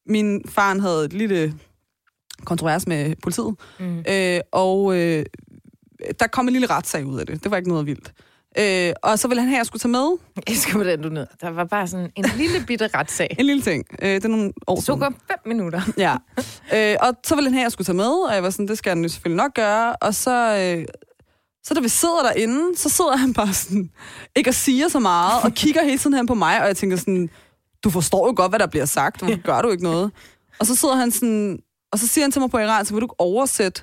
min far havde et lille kontrovers med politiet. Der kom en lille retssag ud af det. Det var ikke noget vildt. Og så ville han have, at jeg skulle tage med. Jeg skal på den, du nød. Der var bare sådan en lille bitte retssag. En lille ting. Det er nogle år siden. Det tog 5 minutter. Ja. Og så ville han have, at jeg skulle tage med, og jeg var sådan, det skal han jo selvfølgelig nok gøre. Og så da vi sidder derinde, så sidder han bare sådan, ikke og siger så meget, og kigger hele tiden hen på mig, og jeg tænker sådan, du forstår jo godt, hvad der bliver sagt, hvorfor gør du ikke noget? Og så sidder han sådan, og så siger han til mig på iransk, så vil du ikke oversætte?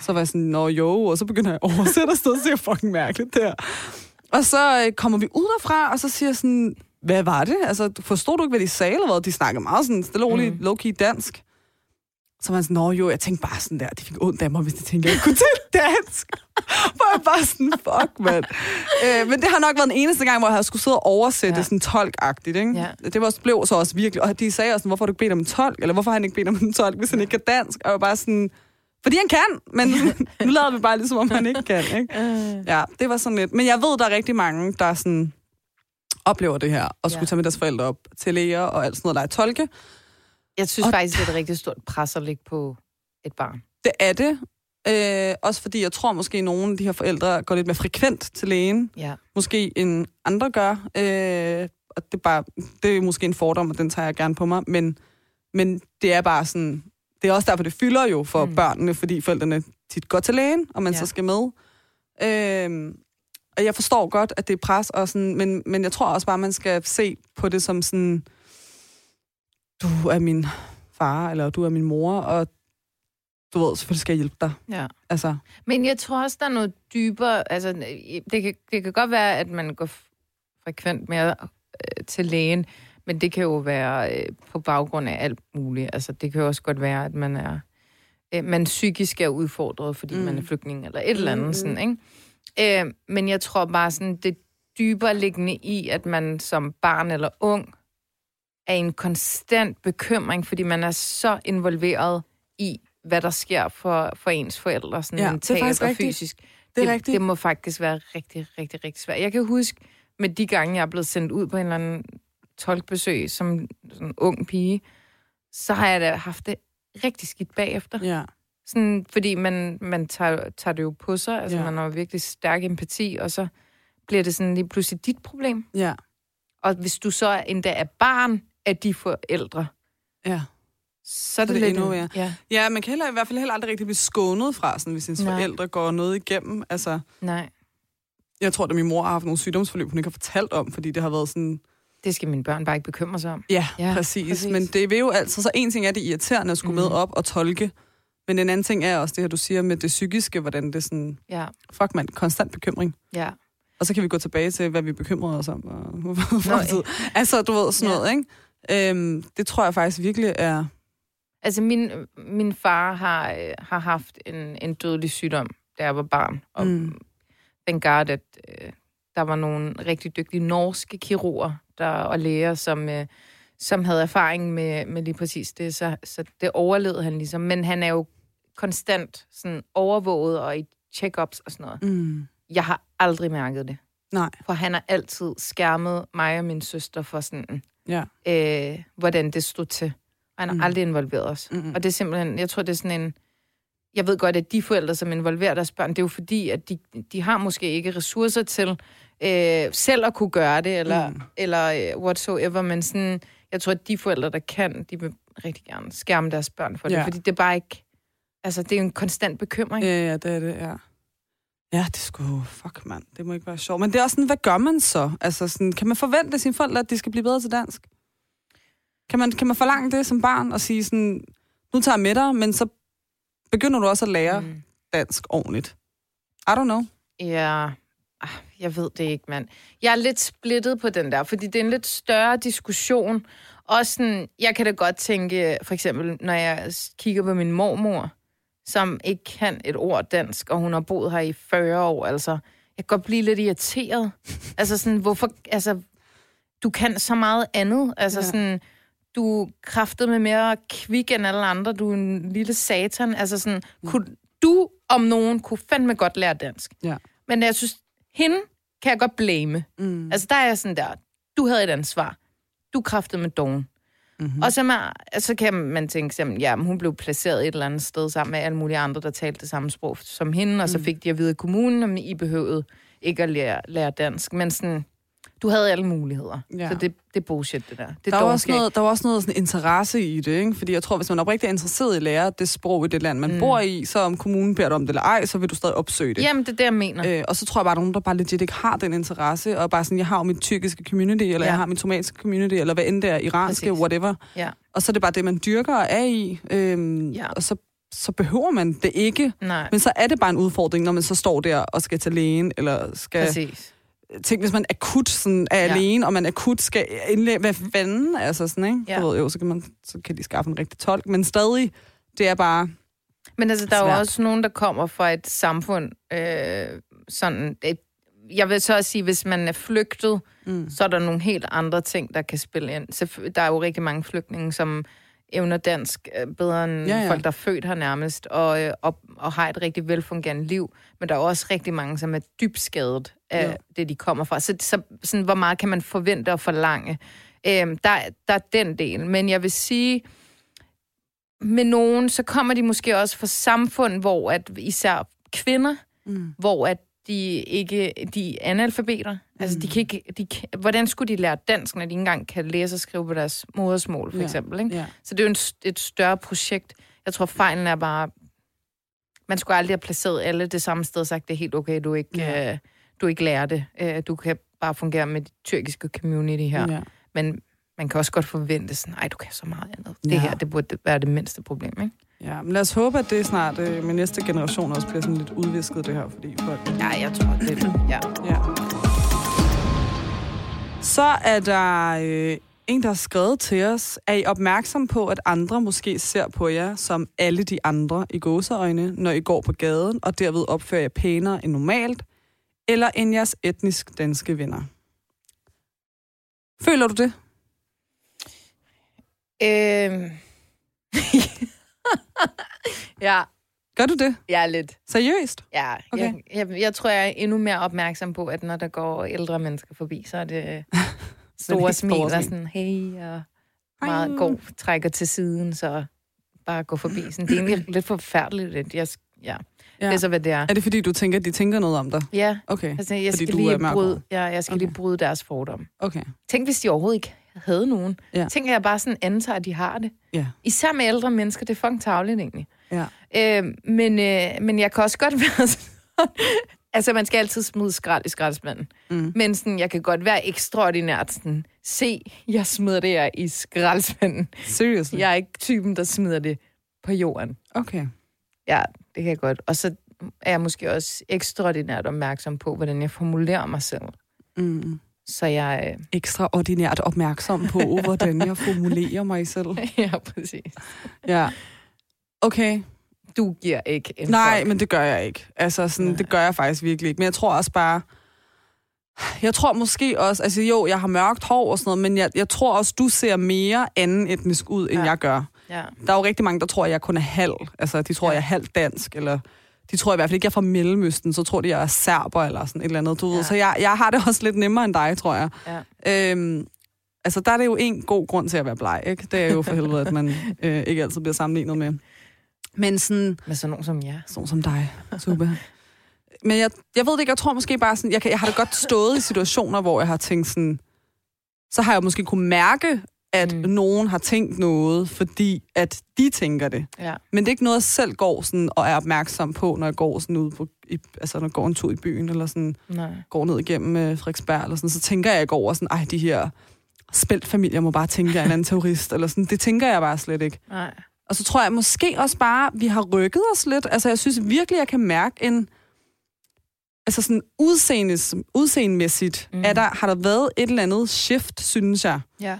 Så var jeg sådan, nå jo, og så begynder jeg at oversætte afsted, så jeg fucking mærkeligt der. Og så kommer vi ud derfra, og så siger jeg sådan, hvad var det? Altså, forstod du ikke, hvad de sagde, eller hvad? De snakkede meget sådan stille og roligt, low-key dansk. Så var han sådan, nå jo, jeg tænkte bare sådan der, det fik ondt af mig, hvis de tænkte, jeg ikke kunne tale dansk. Hvor jeg bare sådan, fuck, mand. Men det har nok været den eneste gang, hvor jeg havde skulle sidde og oversætte sådan tolk-agtigt, ikke? Ja. Det blev så også virkelig, og de sagde også sådan, hvorfor har du ikke bedt om en tolk, eller hvorfor har han ikke bedt om en tolk, hvis han ikke kan dansk? Og jeg bare sådan, fordi han kan, men nu lader vi bare ligesom, om han ikke kan, ikke? Ja, det var sådan lidt. Men jeg ved, der er rigtig mange, der sådan oplever det her, og skulle tage med deres forældre op til læger og alt sådan noget, der er tolke. Jeg synes og faktisk, det er et rigtig stort pres at ligge på et barn. Det er det. Også fordi jeg tror måske, nogle af de her forældre går lidt mere frekvent til lægen. Ja. Måske end andre gør. Og det er måske en fordom, og den tager jeg gerne på mig. Men det er bare sådan... Det er også derfor, det fylder jo for børnene, fordi forældrene tit går til lægen, og man så skal med. Og jeg forstår godt, at det er pres, og sådan, men jeg tror også bare, man skal se på det som sådan, du er min far, eller du er min mor, og du ved, selvfølgelig skal jeg hjælpe dig. Ja. Altså. Men jeg tror også, der er noget dybere, altså det kan godt være, at man går frekvent mere til lægen, men det kan jo være på baggrund af alt muligt. Altså, det kan jo også godt være, at man psykisk er udfordret, fordi man er flygtning eller et eller andet. Sådan, ikke? Men jeg tror bare, sådan, det dybere liggende i, at man som barn eller ung er en konstant bekymring, fordi man er så involveret i, hvad der sker for ens forældre, sådan mentalt og fysisk. Det må faktisk være rigtig, rigtig, rigtig svært. Jeg kan huske, med de gange, jeg er blevet sendt ud på en eller anden tolkbesøg som sådan ung pige, så har jeg da haft det rigtig skidt bagefter. Ja. Sådan, fordi man tager det jo på sig, altså man har virkelig stærk empati, og så bliver det sådan lige pludselig dit problem. Ja. Og hvis du så endda er barn af de forældre, så er det lidt endnu mere. Ja, man kan i hvert fald heller aldrig rigtig blive skånet fra, sådan, hvis ens forældre går noget igennem. Altså, jeg tror, at min mor har haft nogle sygdomsforløb, hun ikke har fortalt om, fordi det har været sådan... Det skal mine børn bare ikke bekymre sig om. Ja, præcis. Men det vil jo altid... Så en ting er det irriterende at skulle med op og tolke, men en anden ting er også det her, du siger med det psykiske, hvordan det sådan... Ja. Fuck, man. Konstant bekymring. Ja. Og så kan vi gå tilbage til, hvad vi bekymrede os om. Og altså, du ved, sådan noget, ikke? Det tror jeg faktisk virkelig er... Altså, min far har haft en dødelig sygdom, da jeg var barn. Og thank God, at der var nogle rigtig dygtige norske kirurger og læger, som havde erfaring med lige præcis det. Så det overlevede han ligesom. Men han er jo konstant sådan overvåget og i check-ups og sådan noget. Mm. Jeg har aldrig mærket det. Nej. For han har altid skærmet mig og min søster for sådan, hvordan det stod til. Og han har aldrig involveret os. Mm-hmm. Og det er simpelthen, jeg tror, det er sådan en... Jeg ved godt, at de forældre, som involverer deres børn, det er jo fordi, at de har måske ikke ressourcer til selv at kunne gøre det, eller whatsoever, men sådan, jeg tror, at de forældre, der kan, de vil rigtig gerne skærme deres børn for det, fordi det er bare ikke... Altså, det er jo en konstant bekymring. Ja, det er det, ja. Ja, det skulle fuck, mand. Det må ikke være sjovt. Men det er også sådan, hvad gør man så? Altså, sådan, kan man forvente sine forældre, at de skal blive bedre til dansk? Kan man forlange det som barn og sige sådan, nu tager jeg med dig, men så begynder du også at lære dansk ordentligt? I don't know. Ja, jeg ved det ikke, mand. Jeg er lidt splittet på den der, fordi det er en lidt større diskussion. Også sådan, jeg kan da godt tænke, for eksempel, når jeg kigger på min mormor, som ikke kan et ord dansk, og hun har boet her i 40 år, altså. Jeg kan godt blive lidt irriteret. Altså sådan, hvorfor, altså, du kan så meget andet. Altså sådan, du er kraftedme mere kvik end alle andre, du er en lille satan. Altså sådan, du om nogen kunne fandme godt lære dansk. Ja. Men jeg synes, hende kan jeg godt blame. Mm. Altså der er sådan der, du havde et ansvar. Du kraftedme doven. Mm-hmm. Og så kan man tænke, at hun blev placeret et eller andet sted sammen med alle mulige andre, der talte det samme sprog som hende, og så fik de at vide af kommunen, om I behøvede ikke at lære dansk. Men sådan, du havde alle muligheder. Ja. Så det er bullshit, det der. Det der, var også noget, der var også noget sådan interesse i det, ikke? Fordi jeg tror, hvis man oprigtigt er interesseret i at lære det sprog i det land, man bor i, så om kommunen beder dig om det eller ej, så vil du stadig opsøge det. Jamen, det er det, jeg mener. Og så tror jeg bare, at nogen, der bare legit ikke har den interesse, og bare sådan, jeg har mit tyrkiske community, eller jeg har mit somaliske community, eller hvad end det er, iranske, whatever. Ja. Og så er det bare det, man dyrker og er i. Og så behøver man det ikke. Nej. Men så er det bare en udfordring, når man så står der og skal til lægen, eller skal... Præcis. Tænk, hvis man akut sådan, er alene, og man akut skal indlægge, hvad fanden, altså sådan, ikke? Ja. Ved, jo, så kan de skaffe en rigtig tolk, men stadig, det er bare... Men altså, der er jo også nogen, der kommer fra et samfund, sådan... Jeg vil så også sige, hvis man er flygtet, så er der nogle helt andre ting, der kan spille ind. Så der er jo rigtig mange flygtninge, som evner dansk bedre end folk, der er født her nærmest, og har et rigtig velfungerende liv. Men der er også rigtig mange, som er dybt skadet af det, de kommer fra. Så sådan, hvor meget kan man forvente og forlange? Der er den del. Men jeg vil sige, med nogen, så kommer de måske også fra samfund, hvor at især kvinder, hvor at de er analfabeter. Altså, hvordan skulle de lære dansk, når de ikke engang kan læse og skrive på deres modersmål, for eksempel, ikke? Ja. Så det er jo et større projekt. Jeg tror, fejlen er bare, man skulle aldrig have placeret alle det samme sted og sagt, det er helt okay, du ikke lærer det. Du kan bare fungere med det tyrkiske community her. Ja. Men man kan også godt forvente sådan, nej, du kan så meget andet. Ja. Det her, det burde være det mindste problem, ikke? Ja, men lad os håbe, at det snart med næste generation også bliver sådan lidt udvisket, det her, fordi folk... Ja, jeg tror det. Ja. Så er der en, der har skrevet til os, er I opmærksom på, at andre måske ser på jer som alle de andre i gåseøjne, når I går på gaden, og derved opfører jer pænere end normalt, eller end jeres etnisk danske venner? Føler du det? Ja. Gør du det? Ja, lidt. Seriøst? Ja. Okay. Jeg tror, jeg er endnu mere opmærksom på, at når der går ældre mennesker forbi, så er det store smil og sådan, hey, og meget god trækker til siden, så bare gå forbi. Sådan, det er egentlig lidt forfærdeligt. Det er så, hvad det er. Er det, fordi du tænker, at de tænker noget om dig? Ja. Okay. Altså, jeg skal lige bryde deres fordom. Okay. Tænk, hvis de overhovedet ikke havde nogen. Ja. Tænker jeg bare sådan, antager, at de har det. Ja. Især med ældre mennesker, det er fucking tarveligt egentlig. Ja. Men jeg kan også godt være sådan, altså man skal altid smide skrald i skraldespanden. Men sådan, jeg kan godt være ekstraordinært sådan, se, jeg smider det her i skraldespanden. Seriously? Jeg er ikke typen, der smider det på jorden. Okay. Ja, det kan jeg godt. Og så er jeg måske også ekstraordinært opmærksom på, hvordan jeg formulerer mig selv. Mm. Så jeg... Ekstraordinært opmærksom på, hvordan jeg formulerer mig selv. Ja, præcis. Ja. Okay. Du giver ikke en nej, men det gør jeg ikke. Altså, sådan, det gør jeg faktisk virkelig ikke. Men jeg tror også bare... Jeg tror måske også... Altså jo, jeg har mørkt hår og sådan noget, men jeg tror også, du ser mere anden etnisk ud, end jeg gør. Ja. Der er jo rigtig mange, der tror, at jeg kun er halv. Altså, de tror, jeg er halv dansk, eller... De tror i hvert fald ikke, jeg er fra Mellemøsten, så tror de, jeg er serber eller sådan et eller andet. Du ved. Så jeg har det også lidt nemmere end dig, tror jeg. Ja. Altså, der er det jo en god grund til at være bleg, ikke? Det er jo for helvede, at man ikke altid bliver sammenlignet med. Men sådan... Med sådan nogen som jeg. Sådan som dig. Super. Men jeg ved det ikke, jeg tror måske bare sådan... Jeg har det godt stået i situationer, hvor jeg har tænkt sådan... Så har jeg måske kunne mærke, at nogen har tænkt noget, fordi at de tænker det. Ja. Men det er ikke noget, jeg selv går sådan og er opmærksom på, når jeg går sådan ud på, altså når jeg går en tur i byen, eller sådan går ned igennem Frederiksberg, eller sådan, så tænker jeg ikke over sådan, ej, de her spæltfamilier må bare tænke, jeg er en anden terrorist, eller sådan. Det tænker jeg bare slet ikke. Nej. Og så tror jeg måske også bare, vi har rykket os lidt. Altså, jeg synes virkelig, jeg kan mærke en... Altså sådan udseendemæssigt, har der været et eller andet shift, synes jeg. Ja.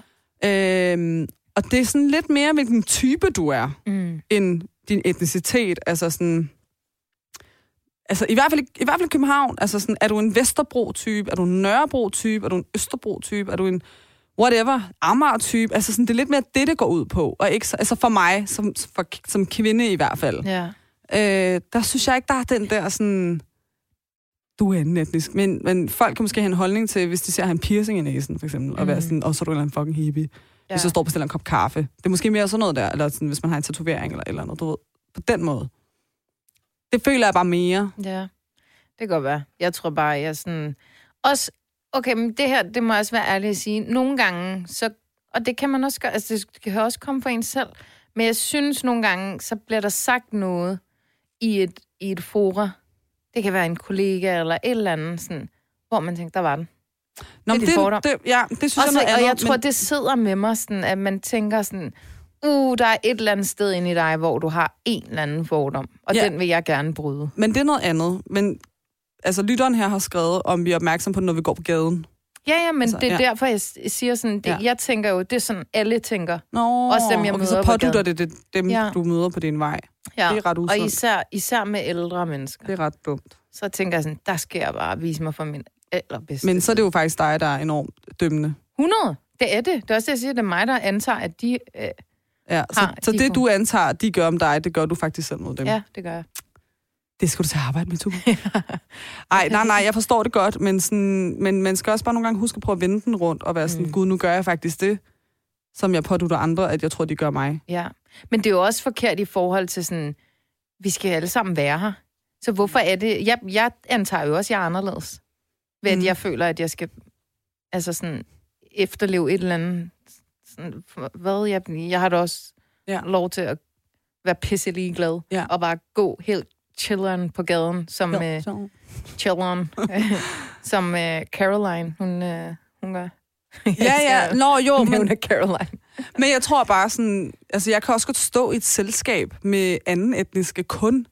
Og det er sådan lidt mere, hvilken type du er, end din etnicitet. Altså sådan... Altså i hvert fald i København. Altså sådan, er du en Vesterbro-type? Er du en Nørrebro-type? Er du en Østerbro-type? Er du en... whatever, Amager-type, altså sådan, det er lidt mere det går ud på, og ikke, altså for mig, som kvinde i hvert fald, der synes jeg ikke, der er den der sådan, du er etnisk, men folk kan måske have en holdning til, hvis de ser, at han piercing i næsen, for eksempel, og være sådan, så er du en eller anden fucking hippie, hvis du står og bestiller en kop kaffe. Det er måske mere sådan noget der, eller sådan, hvis man har en tatovering, eller noget, du ved, på den måde. Det føler jeg bare mere. Ja, det kan godt være. Jeg tror bare, jeg sådan, også, okay, men det her, det må jeg også være ærlig at sige. Nogle gange, så, og det kan man også gøre, altså det kan også komme fra en selv, men jeg synes nogle gange, så bliver der sagt noget i et fora. Det kan være en kollega eller et eller andet, sådan, hvor man tænker, der var den. Nå, det er det synes også, jeg noget andet. Og jeg tror, det sidder med mig, sådan, at man tænker sådan, der er et eller andet sted inde i dig, hvor du har en eller anden fordom, og den vil jeg gerne bryde. Men det er noget andet, men... Altså, lytteren her har skrevet, om vi er opmærksom på det, når vi går på gaden. Ja, men altså, det er derfor, jeg siger sådan, det, jeg tænker jo, det er sådan, alle tænker. Nå, også dem, jeg møder så pådutter det dem, du møder på din vej. Ja, det er ret usundt. Og især med ældre mennesker. Det er ret dumt. Så tænker jeg sådan, der skal jeg bare vise mig for min allerbedste. Men så er det jo faktisk dig, der er enormt dømmende. 100, det er det. Det er også det, jeg siger, det er mig, der antager, at de så det, du antager, de gør om dig, det gør du faktisk selv mod dem. Ja, det gør jeg. Det skal du til at arbejde med, Tue. Nej, jeg forstår det godt, men, sådan, men man skal også bare nogle gange huske at prøve at vende den rundt og være sådan, gud, nu gør jeg faktisk det, som jeg pådutter andre, at jeg tror, de gør mig. Ja, men det er jo også forkert i forhold til sådan, vi skal alle sammen være her. Så hvorfor er det... Jeg antager jo også, jeg er anderledes, ved at jeg føler, at jeg skal altså sådan, efterleve et eller andet... Sådan, hvad? Jeg har da også lov til at være pisselig glad og bare gå helt... Children på gaden, som Children, som Caroline, hun gør. Men hun er Caroline. Men jeg tror bare sådan, altså jeg kan også godt stå i et selskab med anden etniske kun,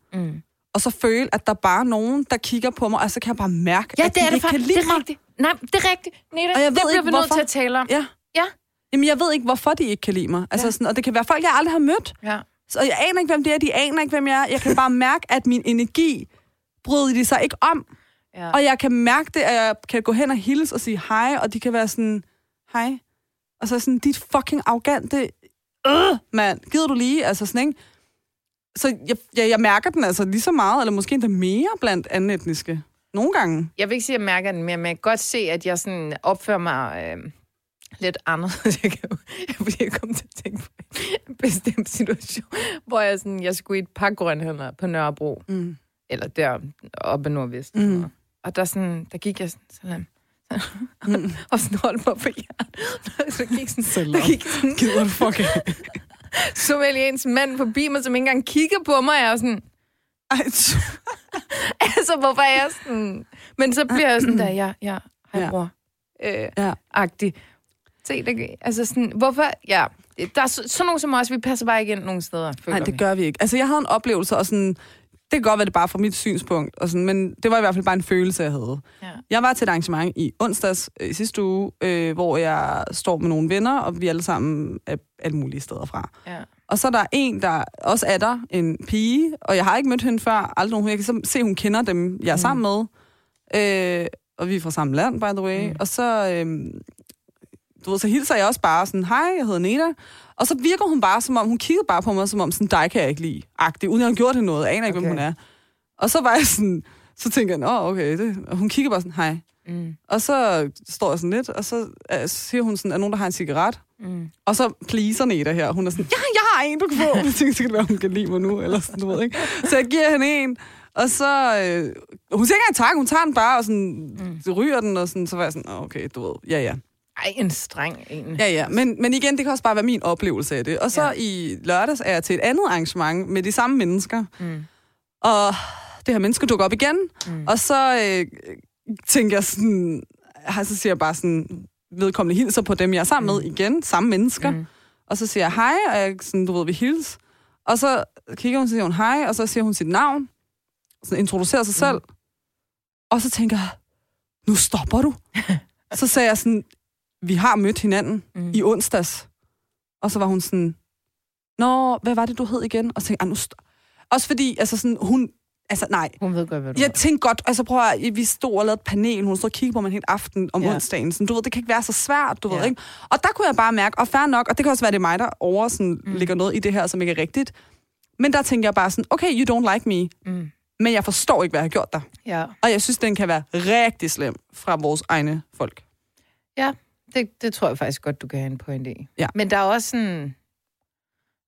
og så føle, at der bare er nogen, der kigger på mig, og så kan jeg bare mærke, at de ikke kan lide mig. Nej, det er rigtigt. Neda, og jeg ved ikke, hvorfor. Det bliver vi nødt til at tale om. Ja. Jamen jeg ved ikke, hvorfor de ikke kan lide mig. Altså, sådan, og det kan være folk, jeg aldrig har mødt. Ja. Så jeg aner ikke, hvem det er. De aner ikke, hvem jeg er. Jeg kan bare mærke, at min energi bryder de sig ikke om. Ja. Og jeg kan mærke det, at jeg kan gå hen og hilse og sige hej, og de kan være sådan, hej. Og så sådan, dit fucking arrogante, mand, gider du lige? Altså sådan, ikke? Så jeg mærker den altså lige så meget, eller måske endda mere blandt anden etniske. Nogle gange. Jeg vil ikke sige, at jeg mærker den mere, men jeg kan godt se, at jeg sådan opfører mig... lidt anderledes. Jeg kom til at tænke på en bestemt situation, hvor jeg skulle i et par grønhønder på Nørrebro, eller der oppe i Nordvest. Og der gik jeg sådan, og sådan holdt mig på hjertet. Så gik sådan, gider du fucking? Så vælger ens mand forbi mig, som ikke engang kigger på mig, og jeg var sådan, altså hvorfor er jeg sådan? Men så bliver jeg sådan der, bror, agtig. se det. Altså sådan, hvorfor? Ja, der er sådan nogen som os, vi passer bare ikke ind nogen steder. Nej, det gør vi ikke. Altså, jeg havde en oplevelse, og sådan, det kan godt være det bare fra mit synspunkt, og sådan, men det var i hvert fald bare en følelse, jeg havde. Ja. Jeg var til et arrangement i onsdags i sidste uge, hvor jeg står med nogle venner, og vi alle sammen er alle mulige steder fra. Ja. Og så er der en, der også er der, en pige, og jeg har ikke mødt hende før, aldrig nogen. Jeg kan se, hun kender dem, jeg er sammen med. Og vi er fra samme land, by the way. Og så, du ved, så hilser jeg også bare sådan, hej, jeg hedder Neda. Og så virker hun bare, som om hun kiggede bare på mig, som om sådan, dig kan jeg ikke lide, agtig, uden at hun gjorde det noget, aner ikke, okay, hvem hun er. Og så var jeg sådan, så tænkte jeg, nå, okay, det. Og hun kigger bare sådan, hej. Og så står jeg sådan lidt, og så siger hun sådan, er nogen, der har en cigaret? Og så pleaser Neda her, hun er sådan, ja, jeg har en, du kan få. Jeg tænker, så kan det være, hun kan lide mig nu, eller sådan, du ved, ikke? Så jeg giver hende en, og så, hun siger ikke engang tak, hun tager den bare, og sådan, ryger den, og sådan, så var jeg sådan, okay, du ved, ja. Ej, en streng en. Ja, men igen, det kan også bare være min oplevelse af det. Og så i lørdags er jeg til et andet arrangement med de samme mennesker. Og det her menneske dukker op igen. Og så tænker jeg sådan, så siger jeg bare sådan, vedkommende hilser på dem, jeg er sammen med igen, samme mennesker. Og så siger jeg hej, og jeg sådan, du ved, vi hils. Og så kigger hun, så siger hun hej, og så siger hun sit navn. Så introducerer sig selv. Og så tænker jeg, nu stopper du. Så sagde jeg sådan, vi har mødt hinanden i onsdags. Og så var hun sådan, nå, hvad var det, du hed igen? Og så tænkte jeg, også fordi, altså sådan, hun, altså nej. Hun ved godt, hvad du Jeg tænkte godt, altså prøv at, vi stod og lavede et panel, hun stod og kiggede på mig en hel aften om onsdagen. Sådan, du ved, det kan ikke være så svært, du ved, ikke? Og der kunne jeg bare mærke, og fair nok, og det kan også være, det er mig, der over sådan, ligger noget i det her, som ikke er rigtigt. Men der tænkte jeg bare sådan, okay, you don't like me. Men jeg forstår ikke, hvad jeg har gjort der. Ja. Og jeg synes, den kan være rigtig slem fra vores egne folk. Ja. Det tror jeg faktisk godt, du kan have en pointe i. Ja. Men der er også sådan...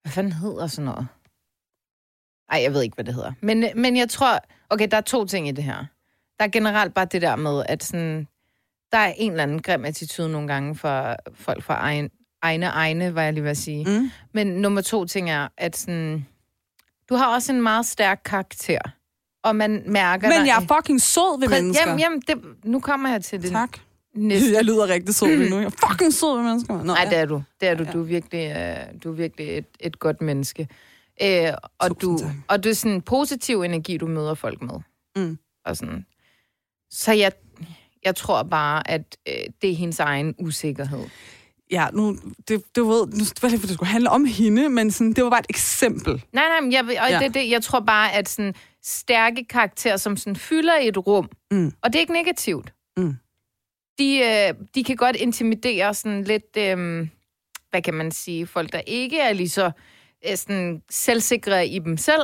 Hvad fanden hedder sådan noget? Ej, jeg ved ikke, hvad det hedder. Men jeg tror... Okay, der er to ting i det her. Der er generelt bare det der med, at sådan... Der er en eller anden grim attitude nogle gange for folk fra egne, hvad jeg lige vil sige. Men nummer 2 ting er, at sådan... Du har også en meget stærk karakter. Og man mærker... Men jeg er fucking sød ved mennesker. Jamen, det, nu kommer jeg til det. Tak. Næste. Jeg lyder rigtig sød nu. Jeg er fucking sød ved mennesker. Nej, det er du. Det er du. Du er virkelig et godt menneske. Og det er sådan en positiv energi, du møder folk med. Og sådan. Så jeg tror bare, at det er hendes egen usikkerhed. Ja, nu var det, for det skulle handle om hende, men sådan, det var bare et eksempel. Nej, men jeg tror bare, at sådan, stærke karakterer, som sådan, fylder et rum, og det er ikke negativt. De kan godt intimidere sådan lidt, hvad kan man sige, folk, der ikke er lige så sådan selvsikre i dem selv,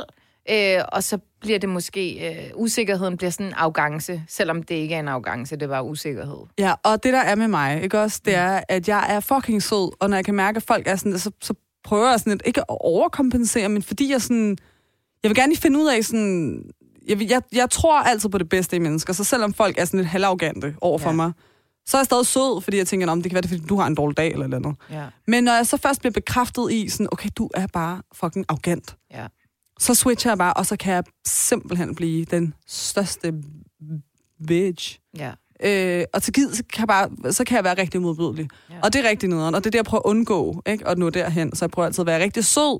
og så bliver det måske, usikkerheden bliver sådan en arrogance, selvom det ikke er en arrogance, det var usikkerhed. Ja, og det der er med mig, ikke også, det er, at jeg er fucking sød, og når jeg kan mærke, at folk er sådan, så prøver jeg sådan lidt, ikke at overkompensere, men fordi jeg sådan, jeg vil gerne finde ud af sådan, jeg tror altid på det bedste i mennesker, så selvom folk er sådan lidt halvarrogante overfor mig, så er jeg stadig sød, fordi jeg tænker, det kan være, det fordi du har en dårlig dag eller andet. Ja. Men når jeg så først bliver bekræftet i, sådan, okay, du er bare fucking arrogant, så switcher jeg bare, og så kan jeg simpelthen blive den største bitch. Ja. Og til gid, så kan jeg være rigtig modbydelig. Ja. Og det er rigtig nederen, og det er det, jeg prøver at undgå, ikke? Og nå derhen, så jeg prøver altid at være rigtig sød,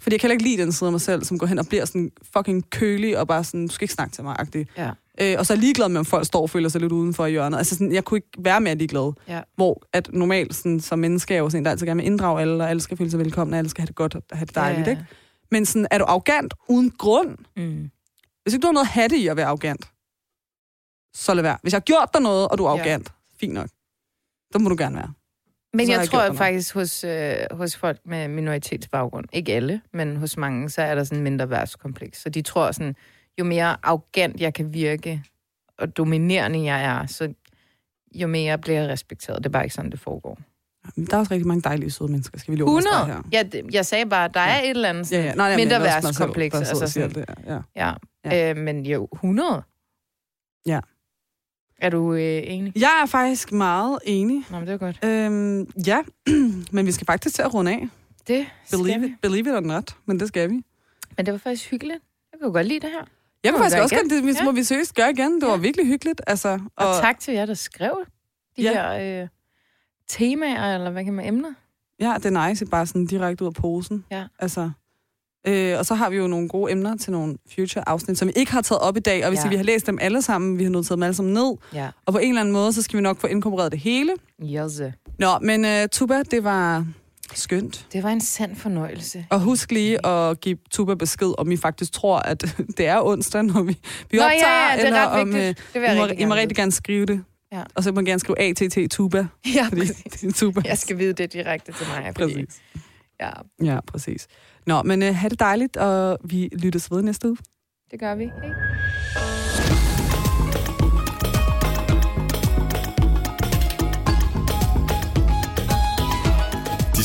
fordi jeg kan ikke lide den side af mig selv, som går hen og bliver sådan fucking kølig, og bare sådan, du skal ikke snakke til mig-agtig. Ja. Og så er jeg ligeglad med, om folk står og føler sig lidt udenfor i hjørnet. Altså sådan, jeg kunne ikke være mere ligeglad. Ja. Hvor at normalt sådan, som menneske er jo sådan, der altid gerne vil inddrage alle, og alle skal føle sig velkomne, og alle skal have det godt og have det dejligt, ikke? Men sådan, er du arrogant uden grund? Hvis ikke du har noget hat i at være arrogant, så lad være. Hvis jeg har gjort dig noget, og du er arrogant, fint nok. Så må du gerne være. Men så jeg tror jeg faktisk hos folk med minoritetsbaggrund, ikke alle, men hos mange, så er der sådan en mindre værtskompleks. Så de tror sådan, jo mere arrogant jeg kan virke, og dominerende jeg er, så jo mere bliver jeg respekteret. Det er bare ikke sådan, det foregår. Der er også rigtig mange dejlige søde mennesker, skal vi lige overstræde her. Jeg sagde bare, der er et eller andet mindre værtskompleks. Men jo, 100. Ja. Er du enig? Jeg er faktisk meget enig. Nå, men det er godt. Ja, men vi skal faktisk til at runde af. Det skal vi. Believe it or not, men det skal vi. Men det var faktisk hyggeligt. Jeg kunne godt lide det her. Jeg kunne faktisk også godt lide det, må vi seriøst gøre igen. Det var virkelig hyggeligt. Altså, og tak til jer, der skrev de her temaer, eller hvad kan man emner? Ja, det er nice, bare sådan direkte ud af posen. Ja. Altså, og så har vi jo nogle gode emner til nogle future-afsnit, som vi ikke har taget op i dag, og hvis vi har læst dem alle sammen, vi har noteret dem alle sammen ned, og på en eller anden måde, så skal vi nok få inkorporeret det hele. Jose. Nå, men Tuba, det var skønt. Det var en sand fornøjelse. Og husk lige at give Tuba besked, om I faktisk tror, at det er onsdag, når vi optager, eller om I må rigtig gerne skrive det. Ja. Og så må man gerne skrive ATT Tuba. Ja, fordi det er Tuba. Jeg skal vide det direkte til mig. Præcis. Ja. Ja, præcis. Nå, men have det dejligt, og vi lyttes ved næste uge. Det gør vi. Hej. De